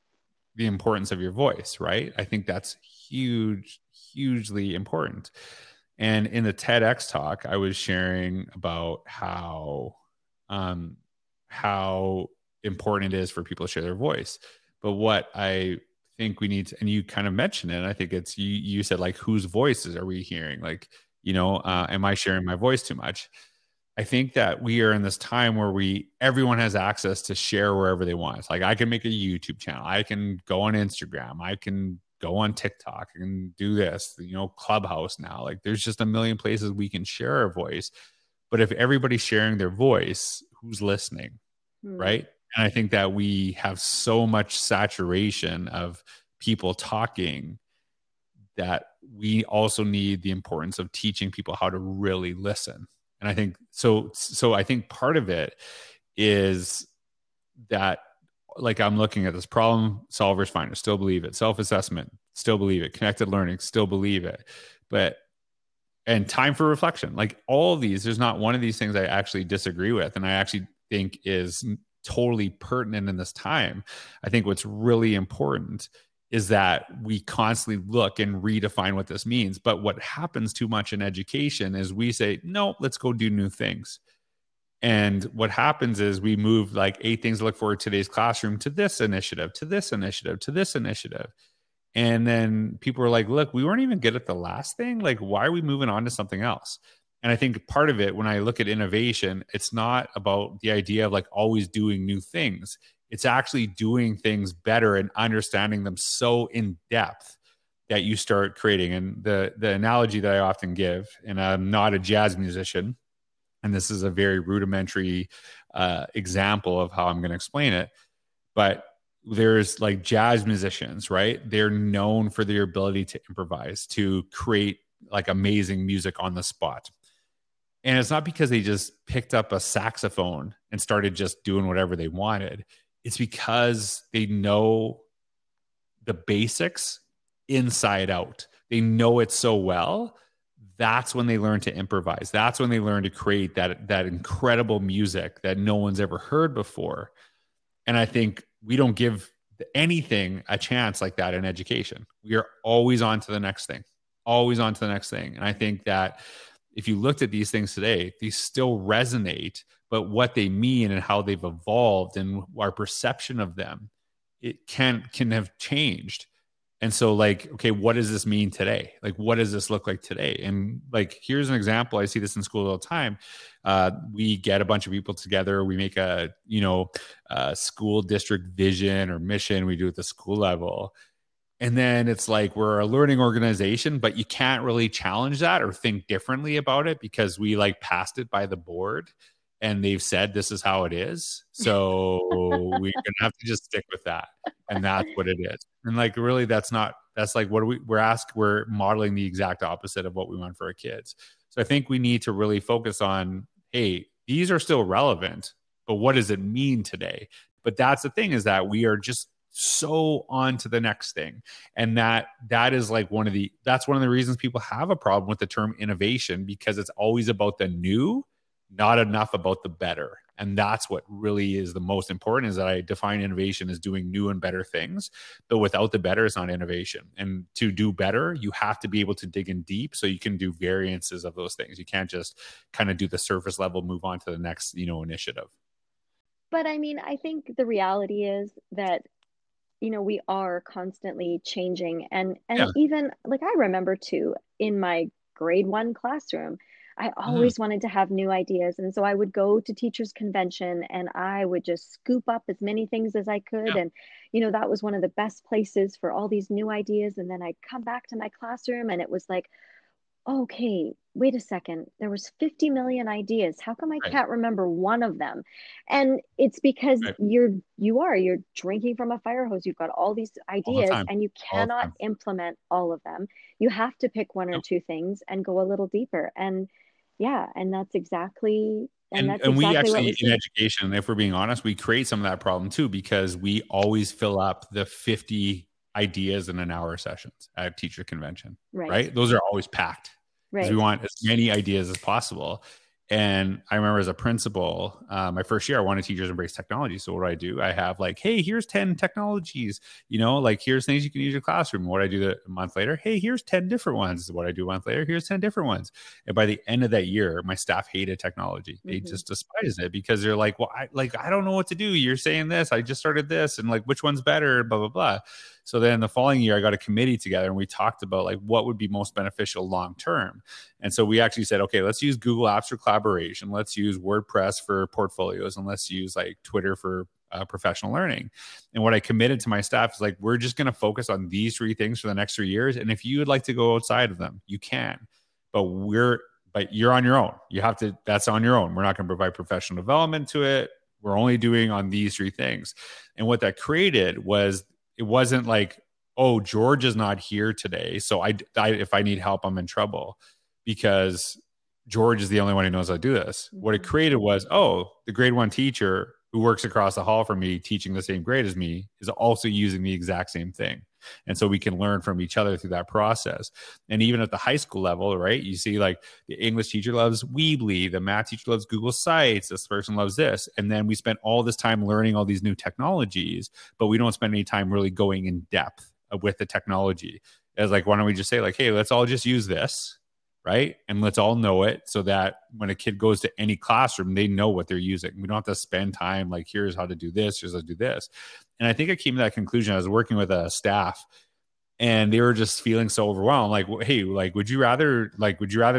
the importance of your voice, right? I think that's hugely important. And in the TEDx talk, I was sharing about how important it is for people to share their voice. But what I think we need to, and you kind of mentioned it, and I think it's, you said whose voices are we hearing? Am I sharing my voice too much? I think that we are in this time where everyone has access to share wherever they want. It's I can make a YouTube channel. I can go on Instagram. I can go on TikTok and do this, you know, Clubhouse now. Like, there's just a million places we can share our voice. But if everybody's sharing their voice, who's listening, right? And I think that we have so much saturation of people talking that we also need the importance of teaching people how to really listen. And I think, so I think part of it is that, like, I'm looking at this problem solvers finder, still believe it, self-assessment, still believe it, connected learning, still believe it, and time for reflection, like all these, there's not one of these things I actually disagree with. And I actually think is totally pertinent in this time. I think what's really important is that we constantly look and redefine what this means. But what happens too much in education is we say, no, let's go do new things. And what happens is we move like 8 things to look forward to today's classroom to this initiative, to this initiative, to this initiative. And then people are like, look, we weren't even good at the last thing. Like, why are we moving on to something else? And I think part of it, when I look at innovation, it's not about the idea of like always doing new things. It's actually doing things better and understanding them so in depth that you start creating. And the analogy that I often give, and I'm not a jazz musician, and this is a very rudimentary example of how I'm going to explain it, but there's like jazz musicians, right? They're known for their ability to improvise, to create like amazing music on the spot. And it's not because they just picked up a saxophone and started just doing whatever they wanted. It's because they know the basics inside out. They know it so well. That's when they learn to improvise. That's when they learn to create that incredible music that no one's ever heard before. And I think we don't give anything a chance like that in education. We are always on to the next thing, always on to the next thing. And I think that if you looked at these things today, these still resonate, but what they mean and how they've evolved and our perception of them, it can have changed. And so, like, okay, what does this mean today? Like, what does this look like today? And like, here's an example. I see this in school all the time. We get a bunch of people together. We make a, you know, school district vision or mission. We do it at the school level. And then it's like, we're a learning organization, but you can't really challenge that or think differently about it because we like passed it by the board and they've said, this is how it is. So we're going to have to just stick with that. And that's what it is. And like, really, that's like, what we're modeling the exact opposite of what we want for our kids. So I think we need to really focus on, hey, these are still relevant, but what does it mean today? But that's the thing, is that we are just so on to the next thing. And that is like that's one of the reasons people have a problem with the term innovation, because it's always about the new, not enough about the better. And that's what really is the most important, is that I define innovation as doing new and better things, but without the better, it's not innovation. And to do better, you have to be able to dig in deep so you can do variances of those things. You can't just kind of do the surface level, move on to the next, you know, initiative. But I mean, I think the reality is that, you know, we are constantly changing. And yeah. Even like, I remember too, in my grade 1 classroom, I always wanted to have new ideas. And so I would go to teachers' convention and I would just scoop up as many things as I could. Yeah. And, you know, that was one of the best places for all these new ideas. And then I'd come back to my classroom and it was like, okay, wait a second. There was 50 million ideas. How come I can't remember one of them? And it's because you're drinking from a fire hose. You've got all these ideas and you cannot implement all of them. You have to pick one or two things and go a little deeper. And yeah, and that's exactly. And exactly, we actually, in education, if we're being honest, we create some of that problem too, because we always fill up the 50 ideas in an hour sessions at teacher convention, right? Those are always packed. Right. We want as many ideas as possible. And I remember as a principal, my first year, I wanted teachers to embrace technology. So what do I do? I have like, hey, here's 10 technologies, you know, like here's things you can use in your classroom. What I do a month later, hey, here's 10 different ones. What I do a month later, here's 10 different ones. And by the end of that year, my staff hated technology. They just despised it because they're like, well, I don't know what to do. You're saying this, I just started this, and like, which one's better, blah, blah, blah. So then the following year, I got a committee together and we talked about like what would be most beneficial long-term. And so we actually said, okay, let's use Google Apps for collaboration. Let's use WordPress for portfolios, and let's use like Twitter for professional learning. And what I committed to my staff is like, we're just going to focus on these three things for the next 3 years. And if you would like to go outside of them, you can, but you're on your own. You have to, that's on your own. We're not going to provide professional development to it. We're only doing on these three things. And what that created was, it wasn't like, oh, George is not here today, so if I need help, I'm in trouble because George is the only one who knows how to do this. What it created was, oh, the grade one teacher who works across the hall from me teaching the same grade as me is also using the exact same thing. And so we can learn from each other through that process. And even at the high school level, right, you see like the English teacher loves Weebly, the math teacher loves Google Sites, this person loves this. And then we spend all this time learning all these new technologies, but we don't spend any time really going in depth with the technology. As like, why don't we just say like, hey, let's all just use this, right? And let's all know it so that when a kid goes to any classroom, they know what they're using. We don't have to spend time like, here's how to do this, here's how to do this. And I think I came to that conclusion. I was working with a staff and they were just feeling so overwhelmed. Like, hey, like, would you rather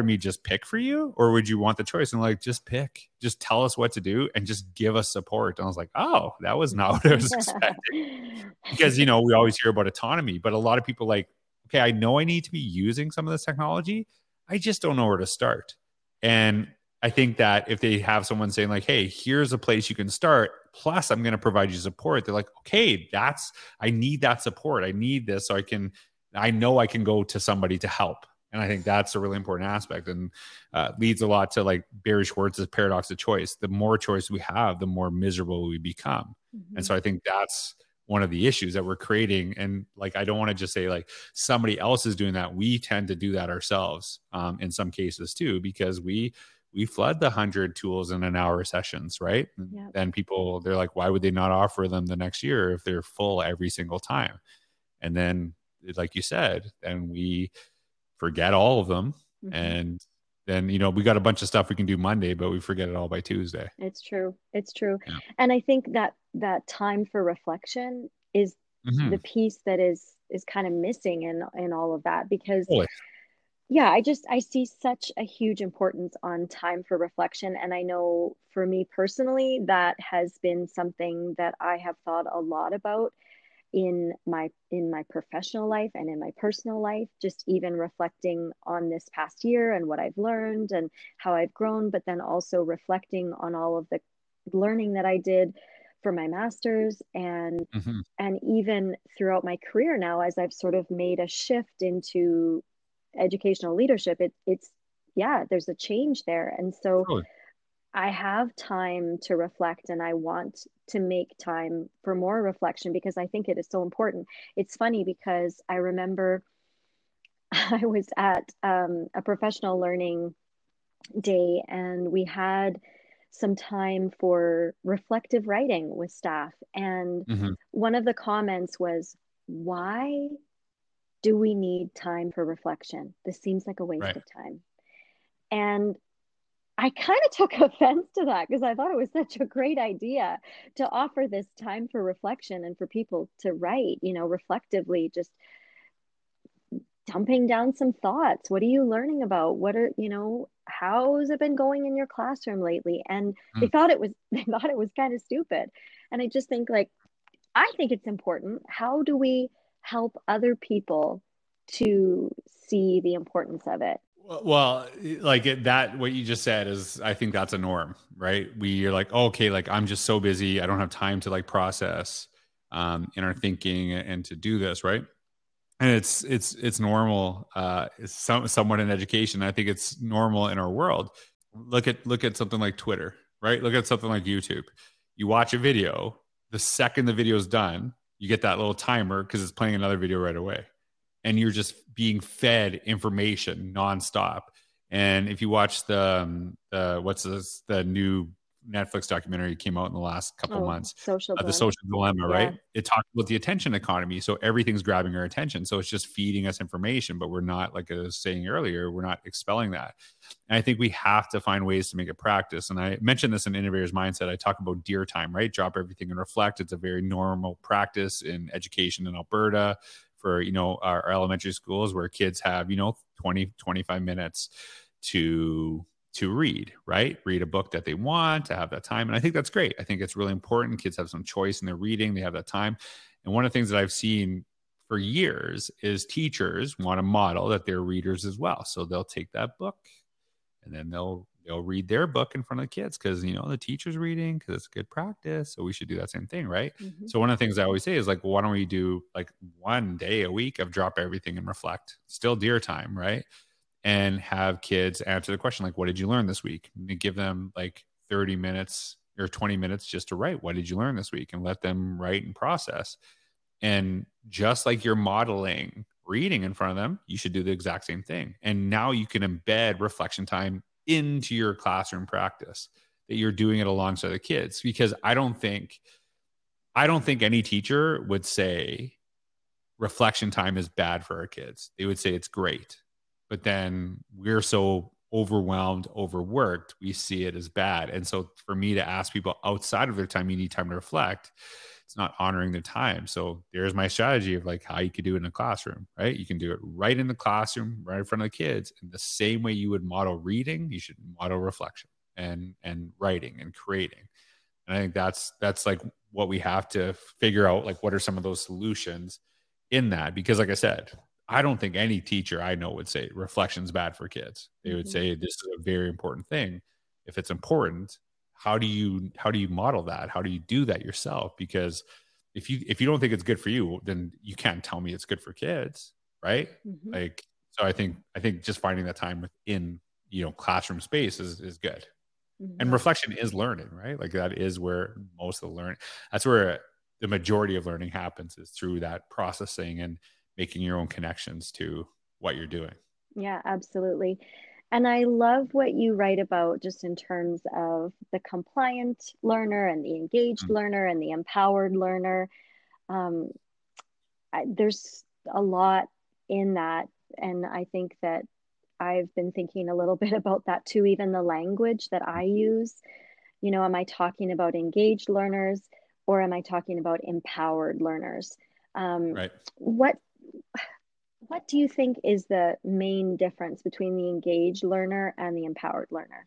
me just pick for you, or would you want the choice? And like, just pick, just tell us what to do and just give us support. And I was like, oh, that was not what I was expecting. Because, you know, we always hear about autonomy, but a lot of people like, okay, I know I need to be using some of this technology. I just don't know where to start. And I think that if they have someone saying like, hey, here's a place you can start, plus I'm going to provide you support. They're like, okay, I need that support. I need this so I know I can go to somebody to help. And I think that's a really important aspect, and leads a lot to like Barry Schwartz's paradox of choice. The more choice we have, the more miserable we become. Mm-hmm. And so I think that's one of the issues that we're creating. And like, I don't want to just say like somebody else is doing that. We tend to do that ourselves in some cases too, because we flood the 100 tools in an hour sessions, right? Yep. And people, they're like, why would they not offer them the next year if they're full every single time? And then like you said, and we forget all of them. Mm-hmm. And then, you know, we got a bunch of stuff we can do Monday, but we forget it all by Tuesday. It's true. It's true. Yeah. And I think that time for reflection is mm-hmm. the piece that is kind of missing in all of that, because totally. Yeah, I see such a huge importance on time for reflection. And I know for me personally, that has been something that I have thought a lot about in my professional life and in my personal life, just even reflecting on this past year and what I've learned and how I've grown, but then also reflecting on all of the learning that I did for my master's and mm-hmm. and even throughout my career now, as I've sort of made a shift into educational leadership, it's there's a change there. And so really? I have time to reflect, and I want to make time for more reflection because I think it is so important. It's funny because I remember I was at a professional learning day, and we had some time for reflective writing with staff. And mm-hmm. one of the comments was, why do we need time for reflection? This seems like a waste right. of time. And I kind of took offense to that because I thought it was such a great idea to offer this time for reflection and for people to write, you know, reflectively, just dumping down some thoughts. What are you learning about? What are, you know, how's it been going in your classroom lately? And they thought it was kind of stupid. And I just think like, I think it's important. How do we help other people to see the importance of it? Well, like that, what you just said is, I think that's a norm, right? We are like, oh, okay, like I'm just so busy. I don't have time to like process in our thinking and to do this, right? And it's normal, somewhat in education. I think it's normal in our world. Look at something like Twitter, right? Look at something like YouTube. You watch a video, the second the video is done, you get that little timer because it's playing another video right away. And you're just being fed information nonstop. And if you watch the new Netflix documentary that came out in the last couple months, The Social Dilemma, yeah. right? It talked about the attention economy. So everything's grabbing our attention. So it's just feeding us information, but we're not, like I was saying earlier, we're not expelling that. And I think we have to find ways to make it practice. And I mentioned this in Innovator's Mindset. I talk about deer time, right? Drop everything and reflect. It's a very normal practice in education in Alberta, for, you know, our elementary schools where kids have, you know, 20, 25 minutes to to read, right? Read a book that they want, to have that time. And I think that's great. I think it's really important. Kids have some choice in their reading. They have that time. And one of the things that I've seen for years is teachers want to model that they're readers as well. So they'll take that book and then they'll read their book in front of the kids because, you know, the teacher's reading because it's good practice. So we should do that same thing, right? Mm-hmm. So one of the things I always say is like, well, why don't we do like one day a week of drop everything and reflect, still dear time, right? And have kids answer the question, like, what did you learn this week? And give them like 30 minutes or 20 minutes just to write. What did you learn this week? And let them write and process. And just like you're modeling reading in front of them, you should do the exact same thing. And now you can embed reflection time into your classroom practice, that you're doing it alongside the kids. Because I don't think any teacher would say reflection time is bad for our kids. They would say it's great. But then we're so overwhelmed, overworked, we see it as bad. And so for me to ask people outside of their time, you need time to reflect, it's not honoring their time. So there's my strategy of like how you could do it in a classroom, right? You can do it right in the classroom, right in front of the kids. And the same way you would model reading, you should model reflection and writing and creating. And I think that's like what we have to figure out, like what are some of those solutions in that? Because like I said, I don't think any teacher I know would say reflection's bad for kids. They would say this is a very important thing. If it's important, how do you model that? How do you do that yourself? Because if you don't think it's good for you, then you can't tell me it's good for kids, right? Mm-hmm. Like, so I think just finding that time within, you know, classroom space is good. Mm-hmm. And reflection is learning, right? Like that is where most of the learning, that's where the majority of learning happens, is through that processing and making your own connections to what you're doing. Yeah, absolutely. And I love what you write about just in terms of the compliant learner and the engaged mm-hmm. learner and the empowered learner. There's a lot in that. And I think that I've been thinking a little bit about that too, even the language that I use. You know, am I talking about engaged learners or am I talking about empowered learners? Right. What do you think is the main difference between the engaged learner and the empowered learner?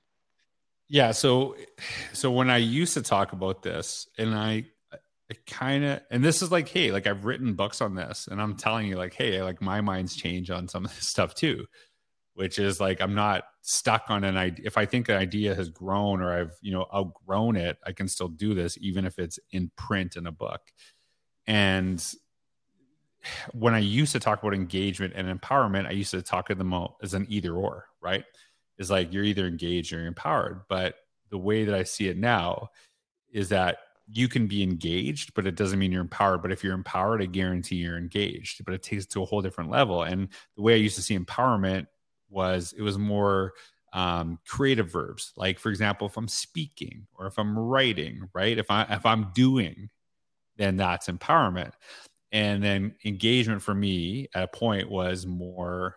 Yeah. So when I used to talk about this and I kind of, and this is like, hey, like I've written books on this and I'm telling you like, hey, like my mind's changed on some of this stuff too, which is like, I'm not stuck on an idea. If I think an idea has grown or I've, you know, outgrown it, I can still do this, even if it's in print in a book. And when I used to talk about engagement and empowerment, I used to talk of them all as an either or, right? It's like you're either engaged or you're empowered. But the way that I see it now is that you can be engaged, but it doesn't mean you're empowered. But if you're empowered, I guarantee you're engaged. But it takes it to a whole different level. And the way I used to see empowerment was it was more creative verbs. Like, for example, if I'm speaking or if I'm writing, right? If I'm doing, then that's empowerment. And then engagement for me at a point was more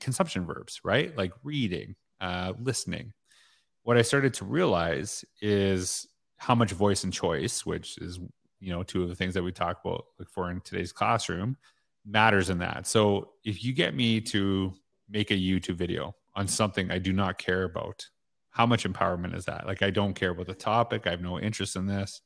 consumption verbs, right? Like reading, listening. What I started to realize is how much voice and choice, which is, you know, two of the things that we talk about like for in today's classroom, matters in that. So if you get me to make a YouTube video on something I do not care about, how much empowerment is that? Like, I don't care about the topic. I have no interest in this.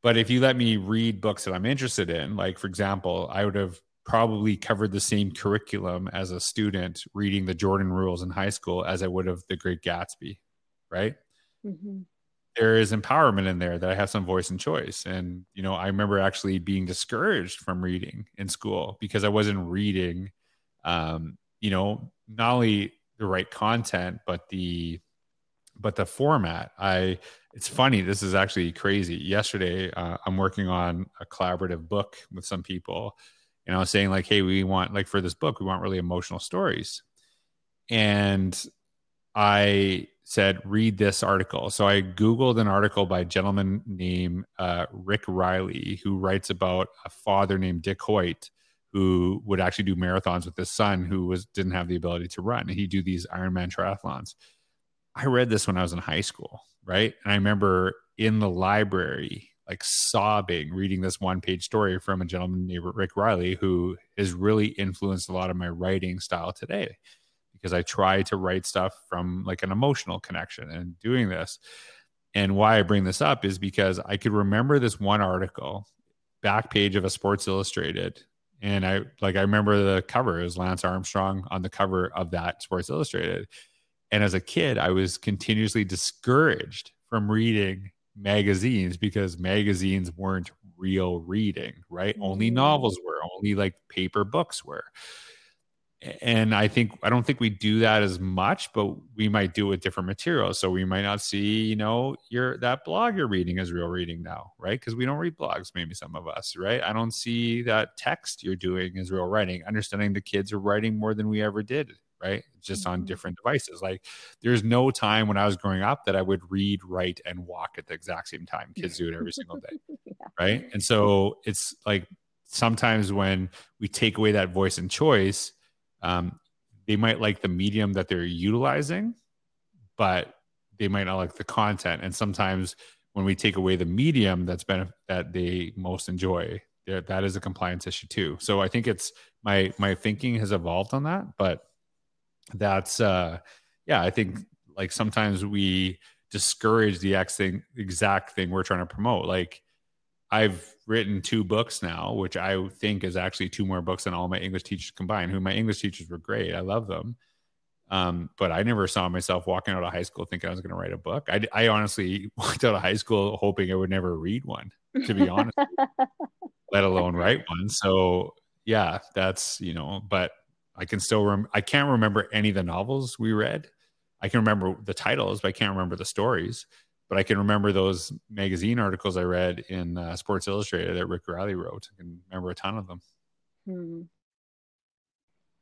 But if you let me read books that I'm interested in, like, for example, I would have probably covered the same curriculum as a student reading The Jordan Rules in high school as I would have The Great Gatsby, right? Mm-hmm. There is empowerment in there that I have some voice and choice. And, you know, I remember actually being discouraged from reading in school because I wasn't reading, you know, not only the right content, but the format. It's funny. This is actually crazy. Yesterday, I'm working on a collaborative book with some people, and I was saying like, hey, we want, like for this book, we want really emotional stories. And I said, read this article. So I Googled an article by a gentleman named Rick Reilly, who writes about a father named Dick Hoyt, who would actually do marathons with his son who didn't have the ability to run. He'd do these Ironman triathlons. I read this when I was in high school, right? And I remember in the library, like sobbing, reading this one-page story from a gentleman named Rick Reilly, who has really influenced a lot of my writing style today. because I try to write stuff from like an emotional connection and doing this. And why I bring this up is because I could remember this one article, back page of a Sports Illustrated. And I remember the cover. It was Lance Armstrong on the cover of that Sports Illustrated. And as a kid, I was continuously discouraged from reading magazines because magazines weren't real reading, right? Only novels were, only like paper books were. And I don't think we do that as much, but we might do it with different materials. So we might not see, you know, that blog you're reading is real reading now, right? Because we don't read blogs, maybe some of us, right? I don't see that text you're doing is real writing. Understanding the kids are writing more than we ever did, right? Just on different devices. Like there's no time when I was growing up that I would read, write, and walk at the exact same time. Kids do it every single day, right? And so it's like sometimes when we take away that voice and choice, they might like the medium that they're utilizing, but they might not like the content. And sometimes when we take away the medium that they most enjoy, that is a compliance issue too. So I think it's my thinking has evolved on that, but that's, I think like sometimes we discourage the exact thing we're trying to promote. Like I've written 2 books now, which I think is actually 2 more books than all my English teachers combined, who my English teachers were great. I love them. But I never saw myself walking out of high school thinking I was going to write a book. I honestly walked out of high school hoping I would never read one, to be honest, let alone write one. So yeah, that's, you know, but I can still, I can't remember any of the novels we read. I can remember the titles, but I can't remember the stories. But I can remember those magazine articles I read in Sports Illustrated that Rick Reilly wrote. I can remember a ton of them.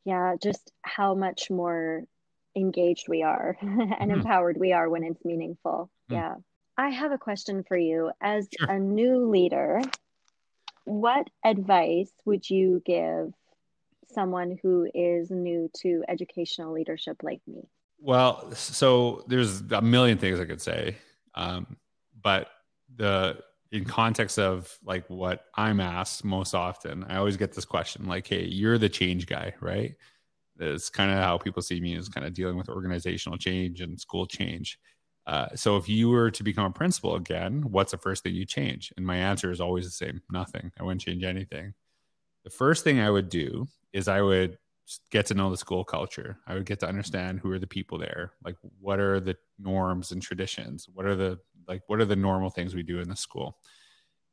Yeah, just how much more engaged we are and empowered we are when it's meaningful. Yeah. I have a question for you. As a new leader, what advice would you give someone who is new to educational leadership like me? Well, so there's a million things I could say. But in context of like what I'm asked most often, I always get this question like, hey, you're the change guy, right? That's kind of how people see me, is kind of dealing with organizational change and school change. So if you were to become a principal again, what's the first thing you change? And my answer is always the same. Nothing. I wouldn't change anything. The first thing I would do is I would get to know the school culture. I would get to understand who are the people there. Like, what are the norms and traditions? What are the normal things we do in the school?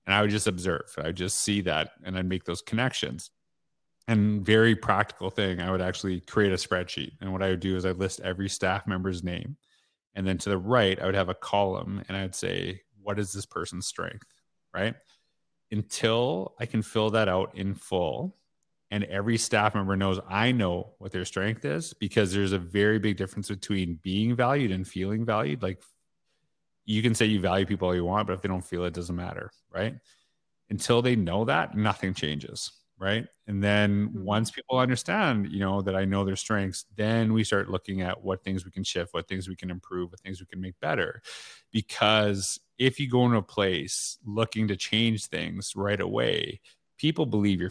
And I would just observe. I would just see that, and I'd make those connections. And very practical thing, I would actually create a spreadsheet. And what I would do is I'd list every staff member's name. And then to the right, I would have a column and I'd say, what is this person's strength, right? Until I can fill that out in full, and every staff member knows I know what their strength is, because there's a very big difference between being valued and feeling valued. Like, you can say you value people all you want, but if they don't feel it, it doesn't matter, right? Until they know that, nothing changes, right? And then once people understand, you know, that I know their strengths, then we start looking at what things we can shift, what things we can improve, what things we can make better. Because if you go into a place looking to change things right away, people believe you're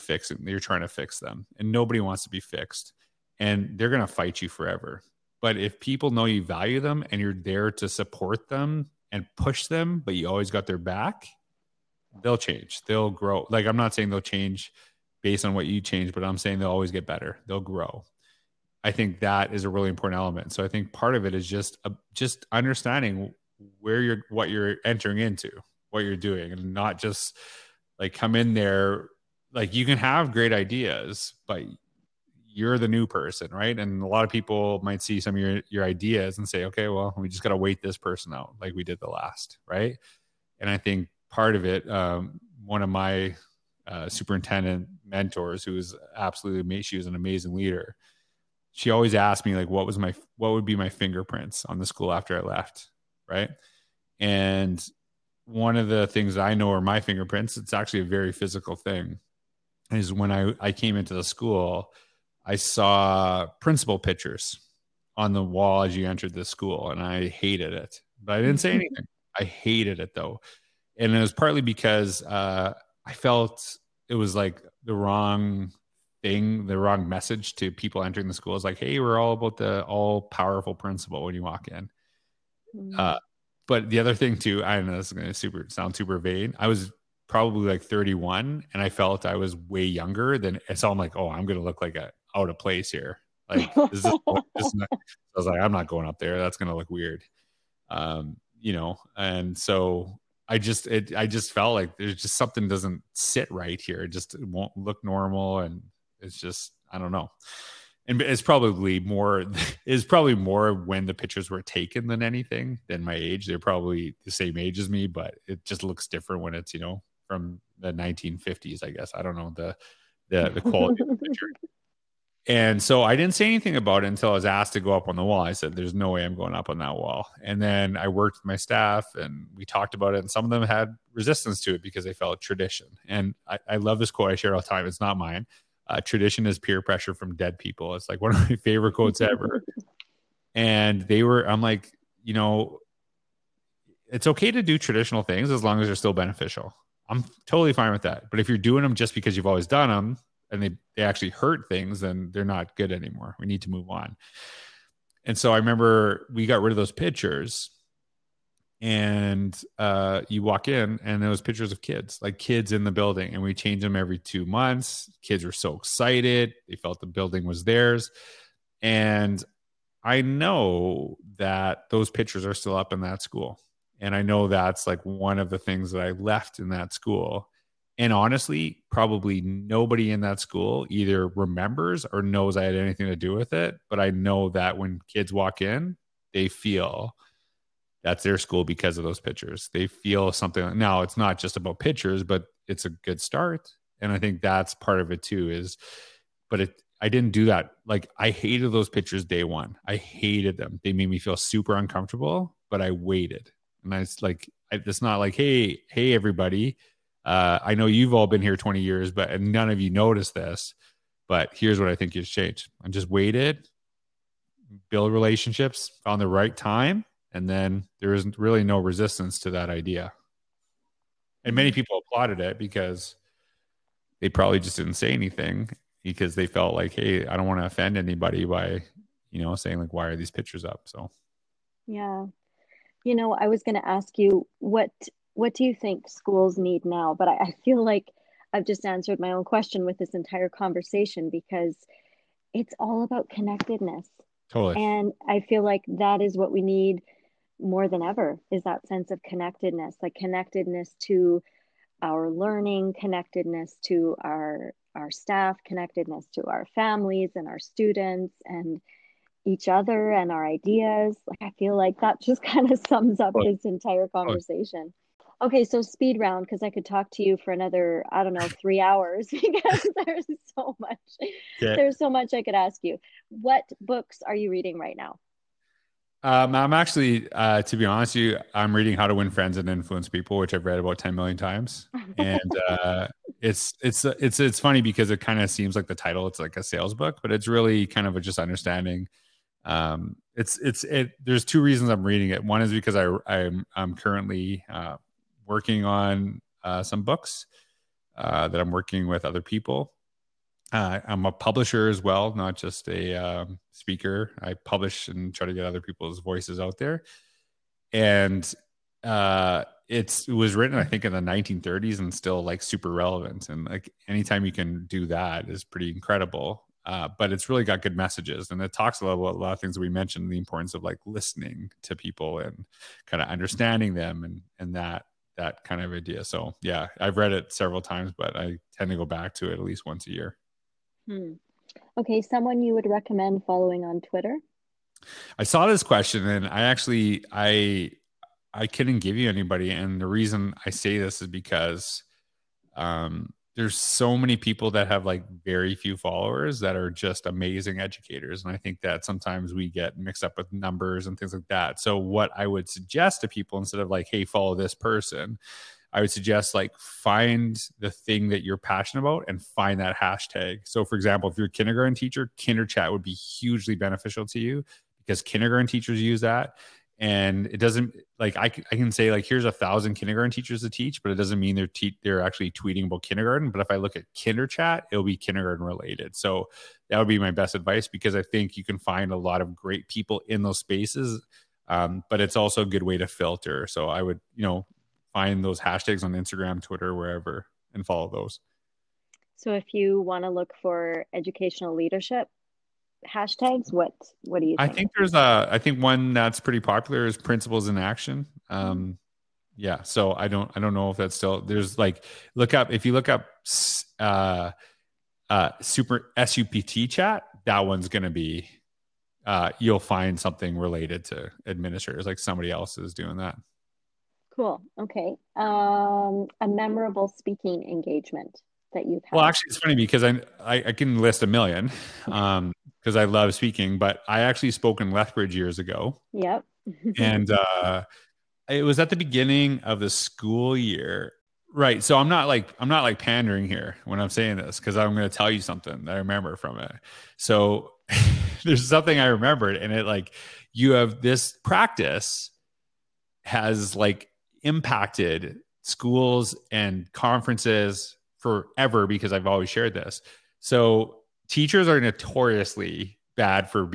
trying to fix them, and nobody wants to be fixed, and they're going to fight you forever. But if people know you value them and you're there to support them and push them, but you always got their back, they'll change, they'll grow. Like, I'm not saying they'll change based on what you change, but I'm saying they'll always get better. They'll grow. I think that is a really important element. So I think part of it is just understanding where what you're entering into, what you're doing, and not just like come in there. Like, you can have great ideas, but you're the new person, right? And a lot of people might see some of your ideas and say, okay, well, we just got to wait this person out like we did the last, right? And I think part of it, one of my superintendent mentors, who was absolutely amazing, she was an amazing leader. She always asked me, like, what would be my fingerprints on the school after I left, right? And one of the things that I know are my fingerprints, it's actually a very physical thing, is when I came into the school, I saw principal pictures on the wall as you entered the school, and I hated it, but I didn't say anything. I hated it though. And it was partly because I felt it was like the wrong thing, the wrong message to people entering the school is like, hey, we're all about the all powerful principal when you walk in. But the other thing too, I know this is going to sound super vain. I was probably like 31 and I felt I was way younger than, so I'm like, oh, I'm going to look like a out of place here. Like, is this, I was like, I'm not going up there. That's going to look weird. You know? And so I just felt like there's just something doesn't sit right here. It just won't look normal. And it's just, I don't know. And it's probably more when the pictures were taken than anything, than my age. They're probably the same age as me, but it just looks different when it's, you know, from the 1950s, I guess. I don't know the quality of the picture. And so I didn't say anything about it until I was asked to go up on the wall. I said, there's no way I'm going up on that wall. And then I worked with my staff and we talked about it. And some of them had resistance to it because they felt tradition. And I love this quote I share all the time. It's not mine. Tradition is peer pressure from dead people. It's like one of my favorite quotes ever. And I'm like, you know, it's okay to do traditional things as long as they're still beneficial. I'm totally fine with that. But if you're doing them just because you've always done them, and they actually hurt things, then they're not good anymore. We need to move on. And so I remember we got rid of those pictures, and you walk in and there was pictures of kids in the building, and we changed them every 2 months. Kids were so excited. They felt the building was theirs. And I know that those pictures are still up in that school. And I know that's like one of the things that I left in that school. And honestly, probably nobody in that school either remembers or knows I had anything to do with it. But I know that when kids walk in, they feel that's their school because of those pictures. They feel something. Now, it's not just about pictures, but it's a good start. And I think that's part of it too is, I didn't do that. Like, I hated those pictures day one. I hated them. They made me feel super uncomfortable, but I waited. And it's not like, hey, everybody. I know you've all been here 20 years, but none of you noticed this, but here's what I think has changed. I just waited, build relationships, found the right time. And then there is really no resistance to that idea. And many people applauded it because they probably just didn't say anything because they felt like, hey, I don't want to offend anybody by, you know, saying like, why are these pictures up? So, yeah. You know, I was going to ask you what do you think schools need now? But I feel like I've just answered my own question with this entire conversation, because it's all about connectedness. Totally. And I feel like that is what we need more than ever, is that sense of connectedness, like connectedness to our learning, connectedness to our staff, connectedness to our families and our students and each other and our ideas. Like, I feel like that just kind of sums up this entire conversation. Okay, so speed round, because I could talk to you for another, I don't know, 3 hours, because there's so much I could ask you. What books are you reading right now? I'm actually, to be honest with you, I'm reading How to Win Friends and Influence People, which I've read about 10 million times. And it's funny because it kind of seems like the title, it's like a sales book, but it's really kind of just understanding. There's two reasons I'm reading it. One is because I'm currently, working on some books that I'm working with other people. I'm a publisher as well, not just a speaker. I publish and try to get other people's voices out there. And it was written, I think, in the 1930s and still like super relevant. And like anytime you can do that is pretty incredible. But it's really got good messages, and it talks about a lot of things that we mentioned, the importance of like listening to people and kind of understanding them and that kind of idea. So yeah, I've read it several times, but I tend to go back to it at least once a year. Okay. Someone you would recommend following on Twitter? I saw this question and I couldn't give you anybody. And the reason I say this is because, there's so many people that have like very few followers that are just amazing educators. And I think that sometimes we get mixed up with numbers and things like that. So what I would suggest to people, instead of like, hey, follow this person, I would suggest like find the thing that you're passionate about and find that hashtag. So for example, if you're a kindergarten teacher, KinderChat would be hugely beneficial to you because kindergarten teachers use that. And it doesn't, like, I can say, like, here's 1,000 kindergarten teachers to teach, but it doesn't mean they're actually tweeting about kindergarten. But if I look at KinderChat, it'll be kindergarten related. So that would be my best advice, because I think you can find a lot of great people in those spaces. But it's also a good way to filter. So I would, find those hashtags on Instagram, Twitter, wherever, and follow those. So if you want to look for educational leadership hashtags, what do you think? I think one that's pretty popular is Principals in Action. Yeah. So I don't know if that's still, there's like, if you look up super SUPT chat, that one's going to be, you'll find something related to administrators, like somebody else is doing that. Cool. Okay. A memorable speaking engagement that you've had. Well, actually it's funny because I can list a million, because I love speaking, but I actually spoke in Lethbridge years ago. Yep. And it was at the beginning of the school year. Right. So I'm not like pandering here when I'm saying this, because I'm going to tell you something that I remember from it. So there's something I remembered, and it, like, you have this practice has, like, impacted schools and conferences forever, because I've always shared this. So teachers are notoriously bad for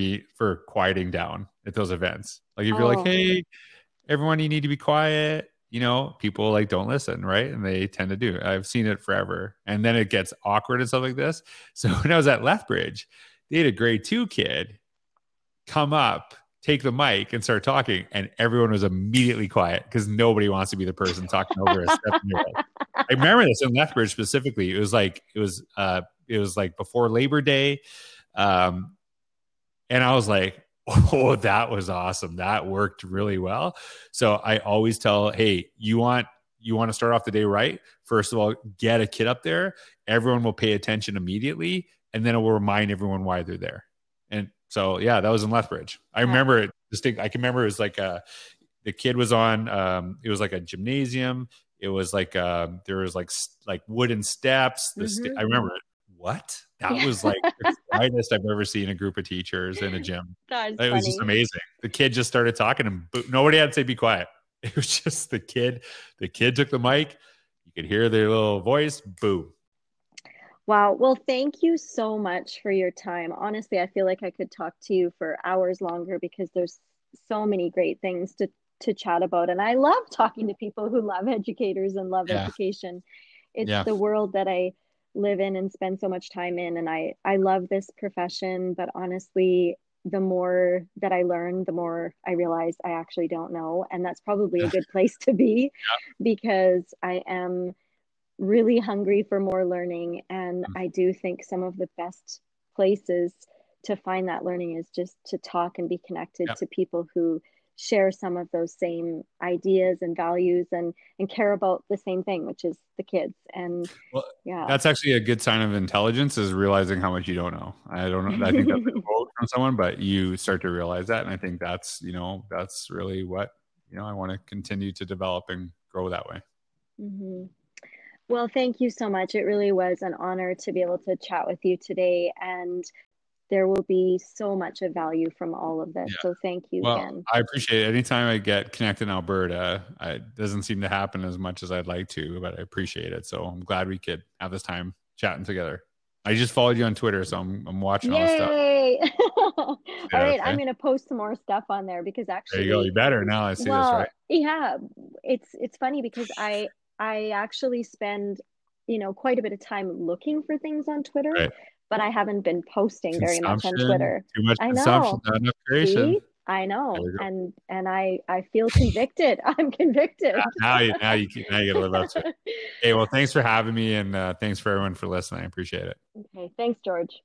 quieting down at those events. Like, if you're like, hey, everyone, you need to be quiet, people, like, don't listen. Right. And they tend to do. I've seen it forever. And then it gets awkward and stuff like this. So when I was at Lethbridge, they had a grade 2 kid come up, take the mic, and start talking. And everyone was immediately quiet, because nobody wants to be the person talking over a step in your head. I remember this in Lethbridge specifically. It was like before Labor Day. And I was like, oh, that was awesome. That worked really well. So I always tell, hey, you want to start off the day right? First of all, get a kid up there. Everyone will pay attention immediately. And then it will remind everyone why they're there. And so, yeah, that was in Lethbridge. I remember it distinct. I can remember it was like the kid was on, it was like a gymnasium. It was like, there was like wooden steps. Mm-hmm. I remember it. What? That was like the quietest I've ever seen a group of teachers in a gym. It was just amazing. The kid just started talking, and nobody had to say be quiet. It was just the kid took the mic. You could hear their little voice. Boom. Wow. Well, thank you so much for your time. Honestly, I feel like I could talk to you for hours longer, because there's so many great things to chat about. And I love talking to people who love educators and love education. It's the world that I live in and spend so much time in. And I love this profession, but honestly, the more that I learn, the more I realize I actually don't know. And that's probably a good place to be, because I am really hungry for more learning. And I do think some of the best places to find that learning is just to talk and be connected to people who share some of those same ideas and values and care about the same thing, which is the kids. And that's actually a good sign of intelligence, is realizing how much you don't know. I don't know. I think that's a quote from someone, but you start to realize that. And I think that's, that's really what, I want to continue to develop and grow that way. Mm-hmm. Well, thank you so much. It really was an honor to be able to chat with you today. And there will be so much of value from all of this. Yeah. So thank you again. I appreciate it. Anytime I get connected in Alberta, it doesn't seem to happen as much as I'd like to, but I appreciate it. So I'm glad we could have this time chatting together. I just followed you on Twitter, so I'm watching all this stuff. All right. Okay. I'm going to post some more stuff on there, because actually, there you go. You better now. I see this, right? Yeah. It's funny, because I actually spend, quite a bit of time looking for things on Twitter, but I haven't been posting very much on Twitter. Too much consumption, not enough creation. I know. And I feel convicted. I'm convicted. Now you live up to it. Hey, well, thanks for having me. And thanks for everyone for listening. I appreciate it. Okay. Thanks, George.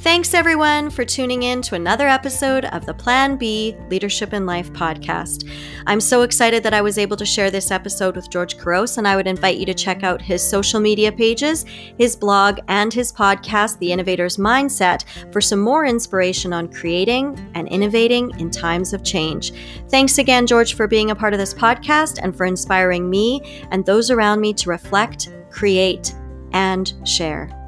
Thanks, everyone, for tuning in to another episode of the Plan B Leadership in Life podcast. I'm so excited that I was able to share this episode with George Couros, and I would invite you to check out his social media pages, his blog, and his podcast, The Innovator's Mindset, for some more inspiration on creating and innovating in times of change. Thanks again, George, for being a part of this podcast and for inspiring me and those around me to reflect, create, and share.